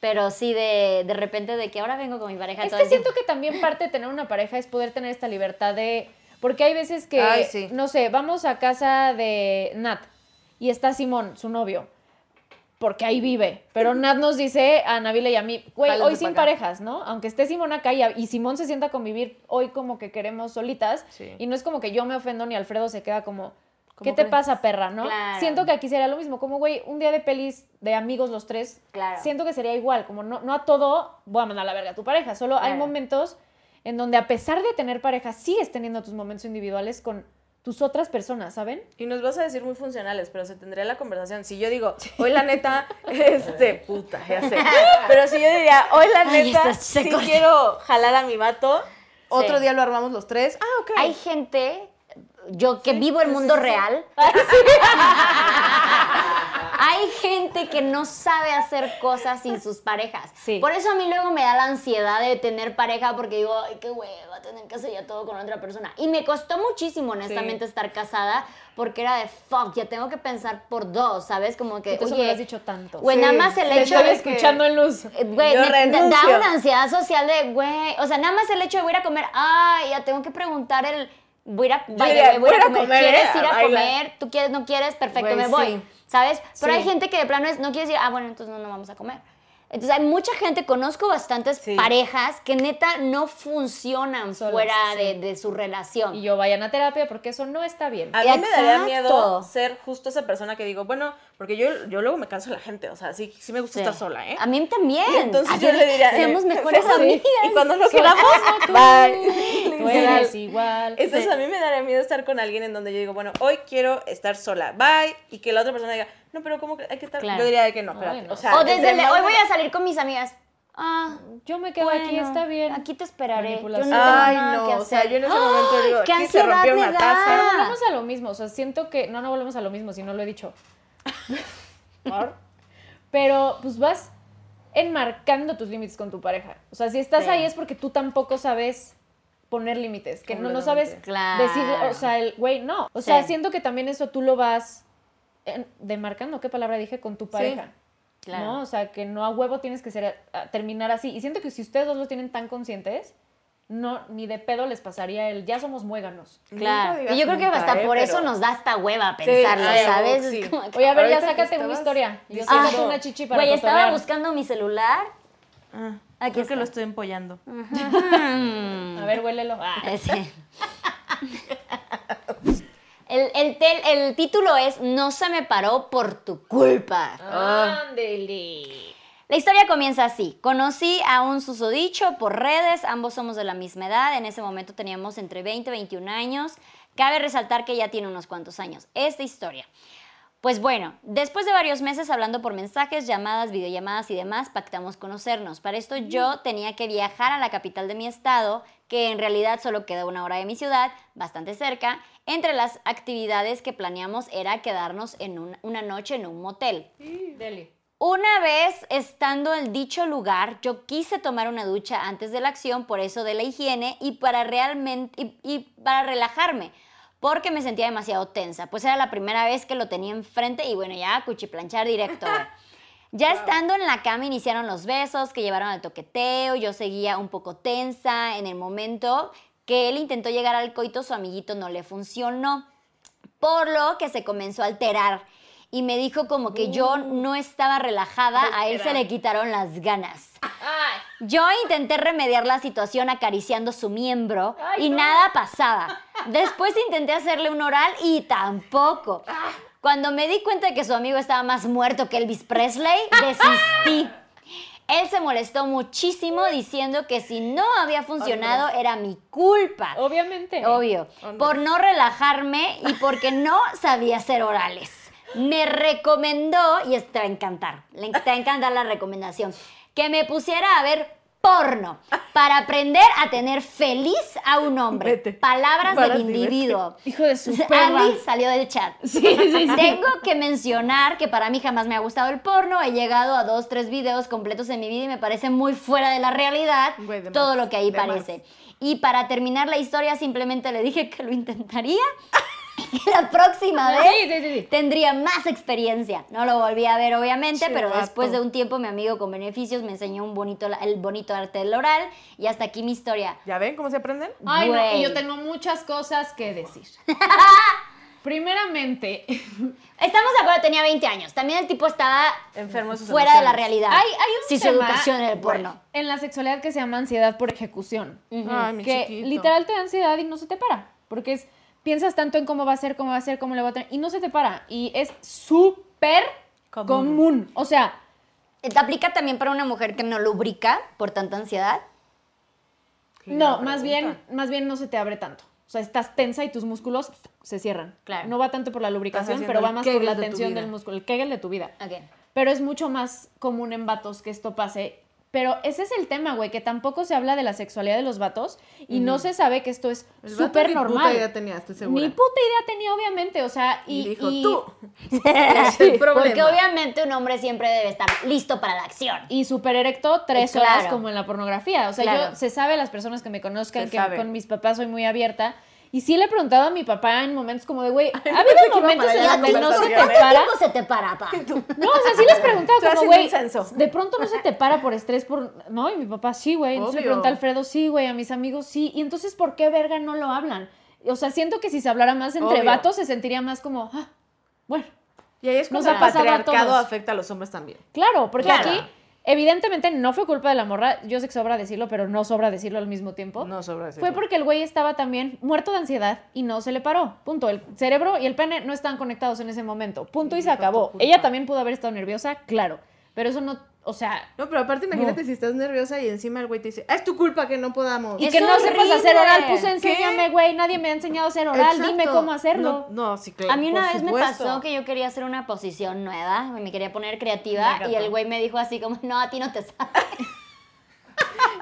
Pero sí, de repente, de que ahora vengo con mi pareja. Es que siento que también parte de tener una pareja es poder tener esta libertad de... Porque hay veces que, no sé, vamos a casa de Nat y está Simón, su novio, porque ahí vive. Pero Nat nos dice a Nabila y a mí, güey, hoy sin parejas, ¿no? Aunque esté Simón acá y Simón se sienta a convivir, hoy como que queremos solitas. Sí. Y no es como que yo me ofendo ni Alfredo se queda como, ¿qué te pasa, perra, no? Claro. Siento que aquí sería lo mismo, como, güey, un día de pelis de amigos los tres, siento que sería igual. Como no a todo voy a mandar la verga a tu pareja, solo hay momentos... en donde a pesar de tener pareja, sigues teniendo tus momentos individuales con tus otras personas, ¿saben? Y nos vas a decir muy funcionales, pero se tendría la conversación. Si yo digo, hoy la neta, puta, ya sé. Pero si yo diría, hoy la neta, sí quiero jalar a mi vato, otro día lo armamos los tres. Ah, ok. Hay gente, yo que vivo el mundo real. Ay, hay gente que no sabe hacer cosas sin sus parejas. Sí. Por eso a mí luego me da la ansiedad de tener pareja porque digo, ay, qué hueva, tener que hacer ya todo con otra persona. Y me costó muchísimo, honestamente, estar casada porque era de, fuck, ya tengo que pensar por dos, ¿sabes? Como que, oye... Eso me lo has dicho tanto. Güey, nada más el hecho de... escuchando en luz. Güey, da una ansiedad social de, güey... O sea, nada más el hecho de voy a ir a comer, ay, ya tengo que preguntar el... Voy a comer. ¿Quieres ir a comer? ¿Tú quieres, no quieres? Perfecto, güey, me voy. Sí. ¿Sabes? Pero hay gente que de plano no quiere decir, bueno, entonces no vamos a comer. Entonces hay mucha gente, conozco bastantes parejas que neta no funcionan fuera de su relación. Y yo, vayan a terapia porque eso no está bien. A mí me daría miedo ser justo esa persona que digo, bueno, porque yo luego me canso de la gente, o sea, sí me gusta estar sola, ¿eh? A mí también. Y entonces yo le diría, seamos mejores amigas. Y cuando nos queramos, bye. Tú eres igual. Entonces a mí me daría miedo estar con alguien en donde yo digo, bueno, hoy quiero estar sola, bye. Y que la otra persona diga, no, pero ¿cómo que hay que estar? Claro. Yo diría que no, espérate. No. O sea, hoy voy a salir con mis amigas. Yo me quedo aquí, está bien. Aquí te esperaré. Yo no tengo nada que hacer. O sea, yo en ese momento digo, ¿qué ansiedad me da? Pero volvemos a lo mismo, o sea, siento que... No volvemos a lo mismo, si no lo he dicho. Pero, pues, vas enmarcando tus límites con tu pareja. O sea, si estás ahí es porque tú tampoco sabes poner límites, que no sabes decir, o sea, el güey, no. O sea, siento que también eso tú lo vas... demarcando, ¿qué palabra dije? Con tu pareja, claro. ¿No? O sea, que no a huevo tienes que ser, terminar así. Y siento que si ustedes dos lo tienen tan conscientes, no, ni de pedo les pasaría el, ya somos muéganos. Claro. Y yo creo que hasta por eso nos da hasta hueva pensarlo, ¿sabes? Sí. Oye, a ver, ya sácate una historia. Yo tengo una chichi para güey, estaba buscando mi celular. Aquí creo que lo estoy empollando. A ver, huélelo. El título es No se me paró por tu culpa. Ándele. La historia comienza así. Conocí a un susodicho por redes, ambos somos de la misma edad, en ese momento teníamos entre 20 y 21 años. Cabe resaltar que ya tiene unos cuantos años esta historia. Pues bueno, después de varios meses hablando por mensajes, llamadas, videollamadas y demás, pactamos conocernos. Para esto yo tenía que viajar a la capital de mi estado, que en realidad solo queda una hora de mi ciudad, bastante cerca. Entre las actividades que planeamos era quedarnos en una noche en un motel. Deli. Una vez estando en dicho lugar, yo quise tomar una ducha antes de la acción, por eso de la higiene y para relajarme, porque me sentía demasiado tensa. Pues era la primera vez que lo tenía enfrente y bueno, ya cuchiplanchar directo. Ya estando en la cama iniciaron los besos que llevaron al toqueteo, yo seguía un poco tensa. En el momento que él intentó llegar al coito, su amiguito no le funcionó, por lo que se comenzó a alterar. Y me dijo como que yo no estaba relajada, a él se le quitaron las ganas. Yo intenté remediar la situación acariciando su miembro y nada pasaba. Después intenté hacerle un oral y tampoco. Cuando me di cuenta de que su amigo estaba más muerto que Elvis Presley, desistí. Él se molestó muchísimo diciendo que si no había funcionado era mi culpa. Obviamente. Obvio. Por no relajarme y porque no sabía hacer orales. Me recomendó, y te va a encantar, la recomendación, que me pusiera a ver porno para aprender a tener feliz a un hombre. Vete. Palabras para del individuo. Vete. Hijo de su perra. Andy salió del chat. Sí. Tengo que mencionar que para mí jamás me ha gustado el porno. He llegado a 2-3 videos completos en mi vida y me parece muy fuera de la realidad todo lo que ahí parece. Y para terminar la historia simplemente le dije que lo intentaría. La próxima vez tendría más experiencia. No lo volví a ver, obviamente, pero después de un tiempo mi amigo con beneficios me enseñó el bonito arte del oral y hasta aquí mi historia. ¿Ya ven cómo se aprenden? Ay, no, y yo tengo muchas cosas que decir. Primeramente, estamos de acuerdo, tenía 20 años. También el tipo estaba enfermo de sus fuera emociones. De la realidad. Hay un tema, su educación en el porno. En la sexualidad que se llama ansiedad por ejecución. Ay, mi que chiquito. Literal te da ansiedad y no se te para, porque es... Piensas tanto en cómo va a ser, cómo le va a tener. Y no se te para. Y es súper común. O sea... ¿Te aplica también para una mujer que no lubrica por tanta ansiedad? No, más bien no se te abre tanto. O sea, estás tensa y tus músculos se cierran. Claro. No va tanto por la lubricación, pero va más por la tensión del músculo. El Kegel de tu vida. Okay. Pero es mucho más común en vatos que esto pase. Pero ese es el tema, güey, que tampoco se habla de la sexualidad de los vatos y no se sabe que esto es súper normal. Ni puta idea tenía, estoy segura. Ni puta idea tenía, obviamente, o sea, y... dijo, tú, es el problema. Porque obviamente un hombre siempre debe estar listo para la acción. Y súper erecto 3 horas como en la pornografía. O sea, yo, se sabe, las personas que me conozcan, que con mis papás soy muy abierta... Y sí le he preguntado a mi papá en momentos como de, güey, ¿ha habido momentos en los que no se te para? ¿Cuánto tiempo se te para, pa? No, o sea, sí les preguntaba como, güey, de pronto no se te para por estrés, no, y mi papá, sí, güey. Entonces le pregunté a Alfredo, sí, güey, a mis amigos, sí. Y entonces, ¿por qué verga no lo hablan? O sea, siento que si se hablara más entre vatos, se sentiría más como, bueno. Y ahí es cuando el patriarcado afecta a los hombres también. Claro, porque aquí... Evidentemente no fue culpa de la morra, yo sé que sobra decirlo, pero no sobra decirlo al mismo tiempo. No sobra decirlo. Fue porque el güey estaba también muerto de ansiedad y no se le paró, punto. El cerebro y el pene no estaban conectados en ese momento, punto, y se acabó. Ella también pudo haber estado nerviosa, claro, pero eso no, o sea... No, pero aparte imagínate si estás nerviosa y encima el güey te dice, es tu culpa que no podamos. Y es que no sepas hacer oral, pues enséñame, güey, nadie me ha enseñado a hacer oral, dime cómo hacerlo. No, sí, claro. A mí una vez me pasó que yo quería hacer una posición nueva, me quería poner creativa y el güey me dijo así como, no, a ti no te sale.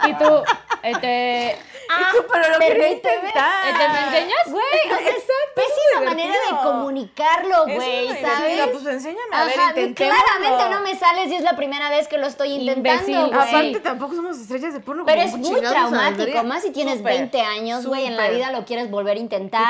Y tú, pero lo quería intentar. ¿Me enseñas? Güey, o sea, es pésima manera de comunicarlo, güey, ¿sabes? Pues enséñame, a ver, intentémoslo. Claramente no me sale si es la primera vez que lo estoy intentando, güey. Aparte, tampoco somos estrellas de porno. Pero es muy traumático, más si tienes 20 años, güey, en la vida lo quieres volver a intentar.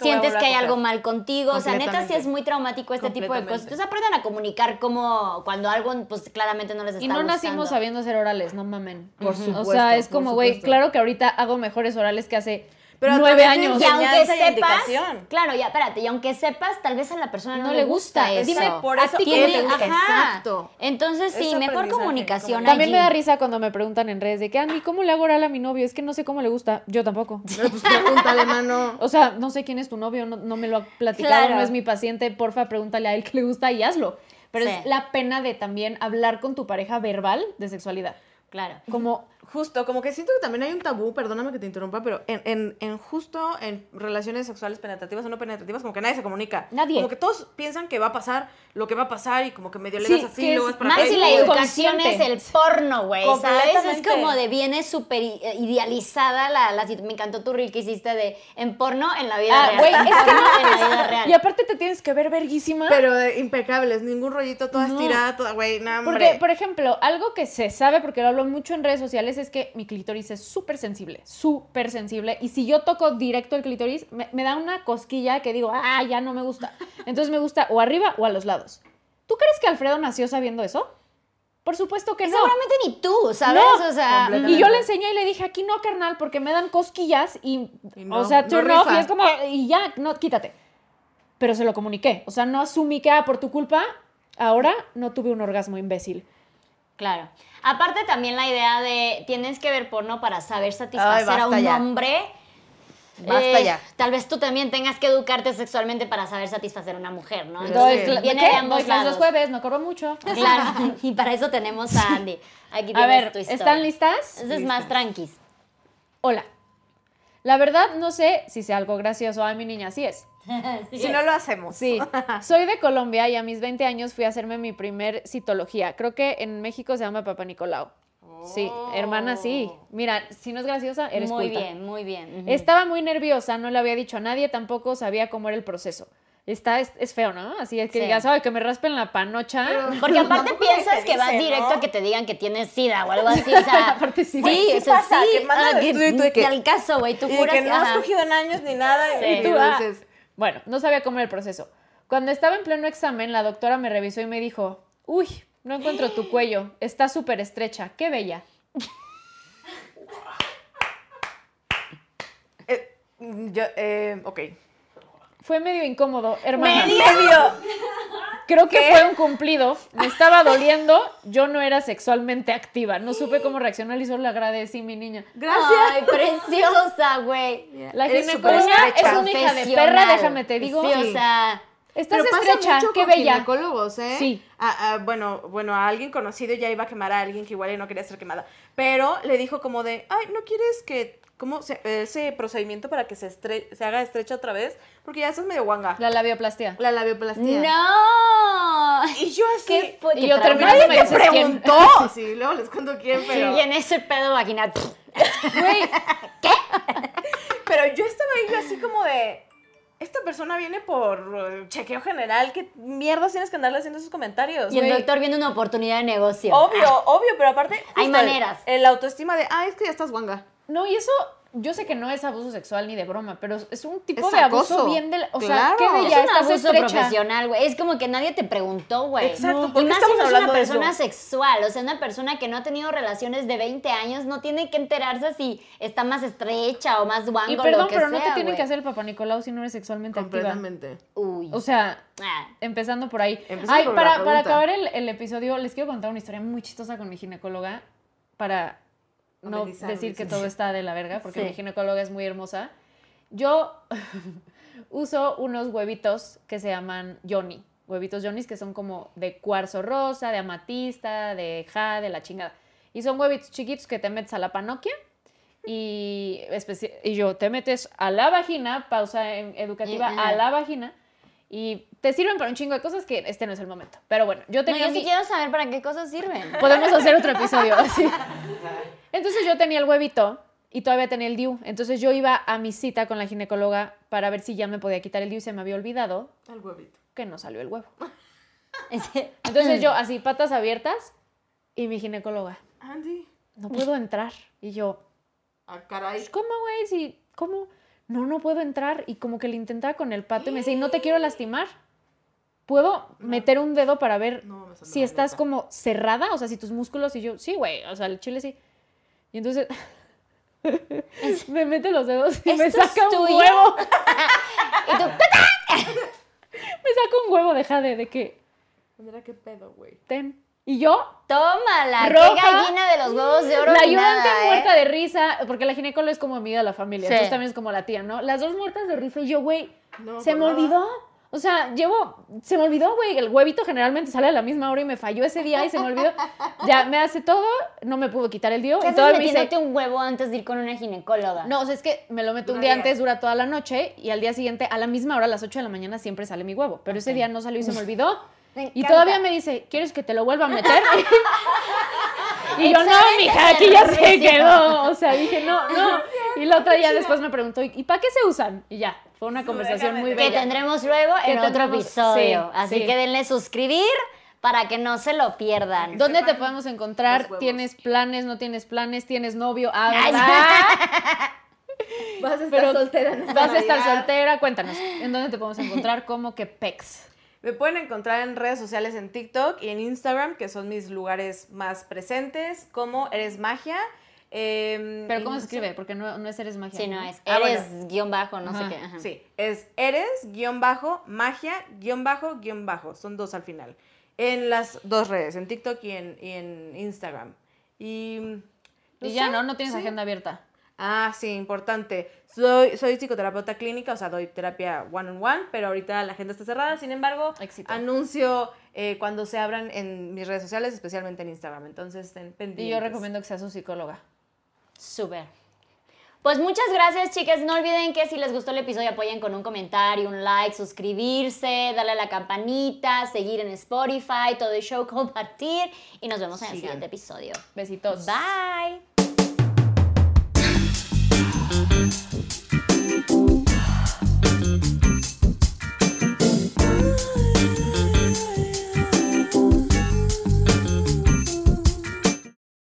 Sientes que hay algo mal contigo. O sea, neta, sí es muy traumático este tipo de cosas. Entonces aprendan a comunicar como cuando algo, pues claramente no les está gustando. Y no nacimos sabiendo hacer orales, no mamen. Por supuesto. O sea, es como, güey, claro que ahorita hago mejores orales que hace Pero 9 años. Y aunque sepas, claro, ya, espérate, y aunque sepas, tal vez a la persona no le gusta eso. Dime, por eso que te gusta. Exacto. Entonces, sí, mejor comunicación. También me da risa cuando me preguntan en redes de que, Andy, ¿cómo le hago oral a mi novio? Es que no sé cómo le gusta. Yo tampoco. Pues pregúntale, mano. O sea, no sé quién es tu novio, no me lo ha platicado, claro, no es mi paciente, porfa, pregúntale a él que le gusta y hazlo. Pero sí, es la pena de también hablar con tu pareja verbal de sexualidad. Claro. Como justo, como que siento que también hay un tabú, perdóname que te interrumpa, pero en relaciones sexuales penetrativas o no penetrativas, como que nadie se comunica. Nadie. Como que todos piensan que va a pasar lo que va a pasar y como que medio le das así, que luego es para... Más si la educación es el porno, güey, ¿sabes? Es como de viene súper idealizada la... Me encantó tu reel que hiciste de en porno en la vida real. Güey, es que no, en la vida real. Y aparte te tienes que ver verguísima. Pero impecables, ningún rollito, toda estirada, toda, güey, nada, hombre. Porque, por ejemplo, algo que se sabe, porque lo hablo mucho en redes sociales, es que mi clítoris es súper sensible, y si yo toco directo el clítoris, me da una cosquilla que digo, ah, ya no me gusta. Entonces me gusta o arriba o a los lados. ¿Tú crees que Alfredo nació sabiendo eso? Por supuesto que no. Seguramente ni tú, ¿sabes? No. O sea, y yo le enseñé y le dije, aquí no, carnal, porque me dan cosquillas y no, o sea, turn no off, rifa. Y es como, y ya, no, quítate. Pero se lo comuniqué, o sea, no asumí que, por tu culpa, ahora no tuve un orgasmo, imbécil. Claro. Aparte también la idea de tienes que ver porno para saber satisfacer a un hombre. Basta ya. Tal vez tú también tengas que educarte sexualmente para saber satisfacer a una mujer, ¿no? Entonces, viene de ambos lados. Los jueves, no cobro mucho. Claro, y para eso tenemos a Andy. Aquí tienes tu historia. ¿Están listas? Eso es más tranquis. Hola. La verdad no sé si sea algo gracioso. Ay, mi niña, así es. Sí, si no lo hacemos. Sí. Soy de Colombia y a mis 20 años fui a hacerme mi primer citología. Creo que en México se llama Papá Nicolau. Sí, hermana, sí. Mira, si no es graciosa, eres culta. Muy bien, muy bien. Uh-huh. Estaba muy nerviosa, no le había dicho a nadie, tampoco sabía cómo era el proceso. Es feo, ¿no? Así es que digas, ay, que me raspen la panocha. Pero, porque aparte piensas que vas directo, ¿no?, a que te digan que tienes SIDA o algo así. O sea, aparte sí. Sí, eso pasa, sí. Que mandan el estudio y tú de que... al caso, güey, tú juras que... no has cogido en años ni nada. Sí. Y tú dices... Bueno, no sabía cómo era el proceso. Cuando estaba en pleno examen, la doctora me revisó y me dijo, uy, no encuentro tu cuello, está súper estrecha, qué bella. Ok. Fue medio incómodo, hermana. ¡Medio! Creo que fue un cumplido, me estaba doliendo, yo no era sexualmente activa, no supe cómo reaccionar y solo le agradecí, mi niña. Gracias. Ay, preciosa, güey. La ginecóloga es una hija de perra, déjame te digo. Preciosa. Estás estrecha, qué bella. Ginecólogos, ¿eh? Sí. Bueno, a alguien conocido ya iba a quemar a alguien que igual no quería ser quemada, pero le dijo como de, ay, ¿no quieres que... ¿Cómo ese procedimiento para que se haga estrecha otra vez? Porque ya estás medio guanga. La labioplastia. ¡No! Y yo así... ¿Qué? Y yo terminando me dices preguntó. ¿Quién? Sí, luego les cuento quién, pero... Sí, y en ese pedo vaginal. Güey, ¿qué? Pero yo estaba ahí así como de... Esta persona viene por chequeo general. ¿Qué mierda tienes que andarle haciendo esos comentarios? Y el doctor viendo una oportunidad de negocio. Obvio, pero aparte... Hay maneras. El autoestima de, es que ya estás guanga. No, y eso... Yo sé que no es abuso sexual ni de broma, pero es un tipo de abuso bien del... O sea, qué bella, es un abuso profesional, güey. Es como que nadie te preguntó, güey. Exacto, no. Y más si no es una persona sexual. O sea, una persona que no ha tenido relaciones de 20 años no tiene que enterarse si está más estrecha o más guango, lo que sea, güey. Y perdón, pero no te tienen que hacer el Papá Nicolau si no eres sexualmente activa. Completamente. Uy. O sea, empezando por ahí. Ay, para acabar el episodio, les quiero contar una historia muy chistosa con mi ginecóloga para... No decir que todo está de la verga, porque mi ginecóloga es muy hermosa. Yo uso unos huevitos que se llaman yoni. Huevitos yonis que son como de cuarzo rosa, de amatista, de jade, la chingada. Y son huevitos chiquitos que te metes a la panoquia y yo te metes a la vagina, pausa educativa, a la vagina. Y te sirven para un chingo de cosas que este no es el momento. Pero bueno, yo tenía... No, yo sí quiero saber para qué cosas sirven. Podemos hacer otro episodio así. Entonces yo tenía el huevito y todavía tenía el DIU. Entonces yo iba a mi cita con la ginecóloga para ver si ya me podía quitar el DIU y se me había olvidado... El huevito. Que no salió el huevo. Entonces yo así, patas abiertas, y mi ginecóloga... Andy. No puedo entrar. Y yo... Ah, caray. ¿Cómo, güey? ¿Sí? ¿Cómo...? No puedo entrar. Y como que le intentaba con el pato y me decía, no te quiero lastimar. ¿Puedo meter un dedo para ver si estás como cerrada? O sea, si tus músculos... Y yo, sí, güey, o sea, el chile sí. Y entonces Me mete los dedos y me saca un huevo. Y tú, me saca un huevo, deja de que... Andrea, qué pedo, güey. Ten. Y yo... tómala, roja, qué gallina de los huevos de oro. La ayudante muerta de risa, porque la ginecóloga es como amiga de la familia, sí. Entonces también es como la tía, ¿no? Las dos muertas de risa y yo, güey, no, se me olvidó. O sea, se me olvidó, güey, el huevito generalmente sale a la misma hora y me falló ese día y se me olvidó. Ya me hace todo, no me pudo quitar el DIU. ¿Qué haces metiéndote un huevo antes de ir con una ginecóloga? No, o sea, es que me lo meto un día antes, dura toda la noche y al día siguiente, a la misma hora, a las 8 de la mañana, siempre sale mi huevo. Pero ese día no salió y se me olvidó. Y todavía me dice, ¿quieres que te lo vuelva a meter? Y yo, no, mija, aquí ya se quedó. O sea, dije, no. Y el otro día después me preguntó, ¿y para qué se usan? Y ya, fue una conversación muy bella. Que tendremos luego en otro episodio. Sí, así que denle suscribir para que no se lo pierdan. ¿Dónde te podemos encontrar? ¿Tienes planes? ¿No tienes planes? ¿Tienes novio? ¡Habla! Vas a estar soltera. Vas a estar soltera. Cuéntanos, ¿en dónde te podemos encontrar? ¿Cómo que pex? Me pueden encontrar en redes sociales, en TikTok y en Instagram, que son mis lugares más presentes, como Eres Magia. ¿Pero cómo se escribe? Porque no es Eres Magia. Sí, no, es Eres-Magia, no sé qué. Ajá. Sí, es Eres-Magia-. Son dos al final. En las dos redes, en TikTok y en Instagram. Y ya, ¿no? No tienes agenda abierta. Ah, sí, importante. Soy psicoterapeuta clínica, o sea, doy terapia one-on-one, pero ahorita la agenda está cerrada. Sin embargo, éxito. Anuncio cuando se abran en mis redes sociales, especialmente en Instagram. Entonces, estén pendientes. Y yo recomiendo que sea su psicóloga. Súper. Pues muchas gracias, chicas. No olviden que si les gustó el episodio, apoyen con un comentario, un like, suscribirse, darle a la campanita, seguir en Spotify, todo el show, compartir. Y nos vemos en el siguiente episodio. Besitos. Bye.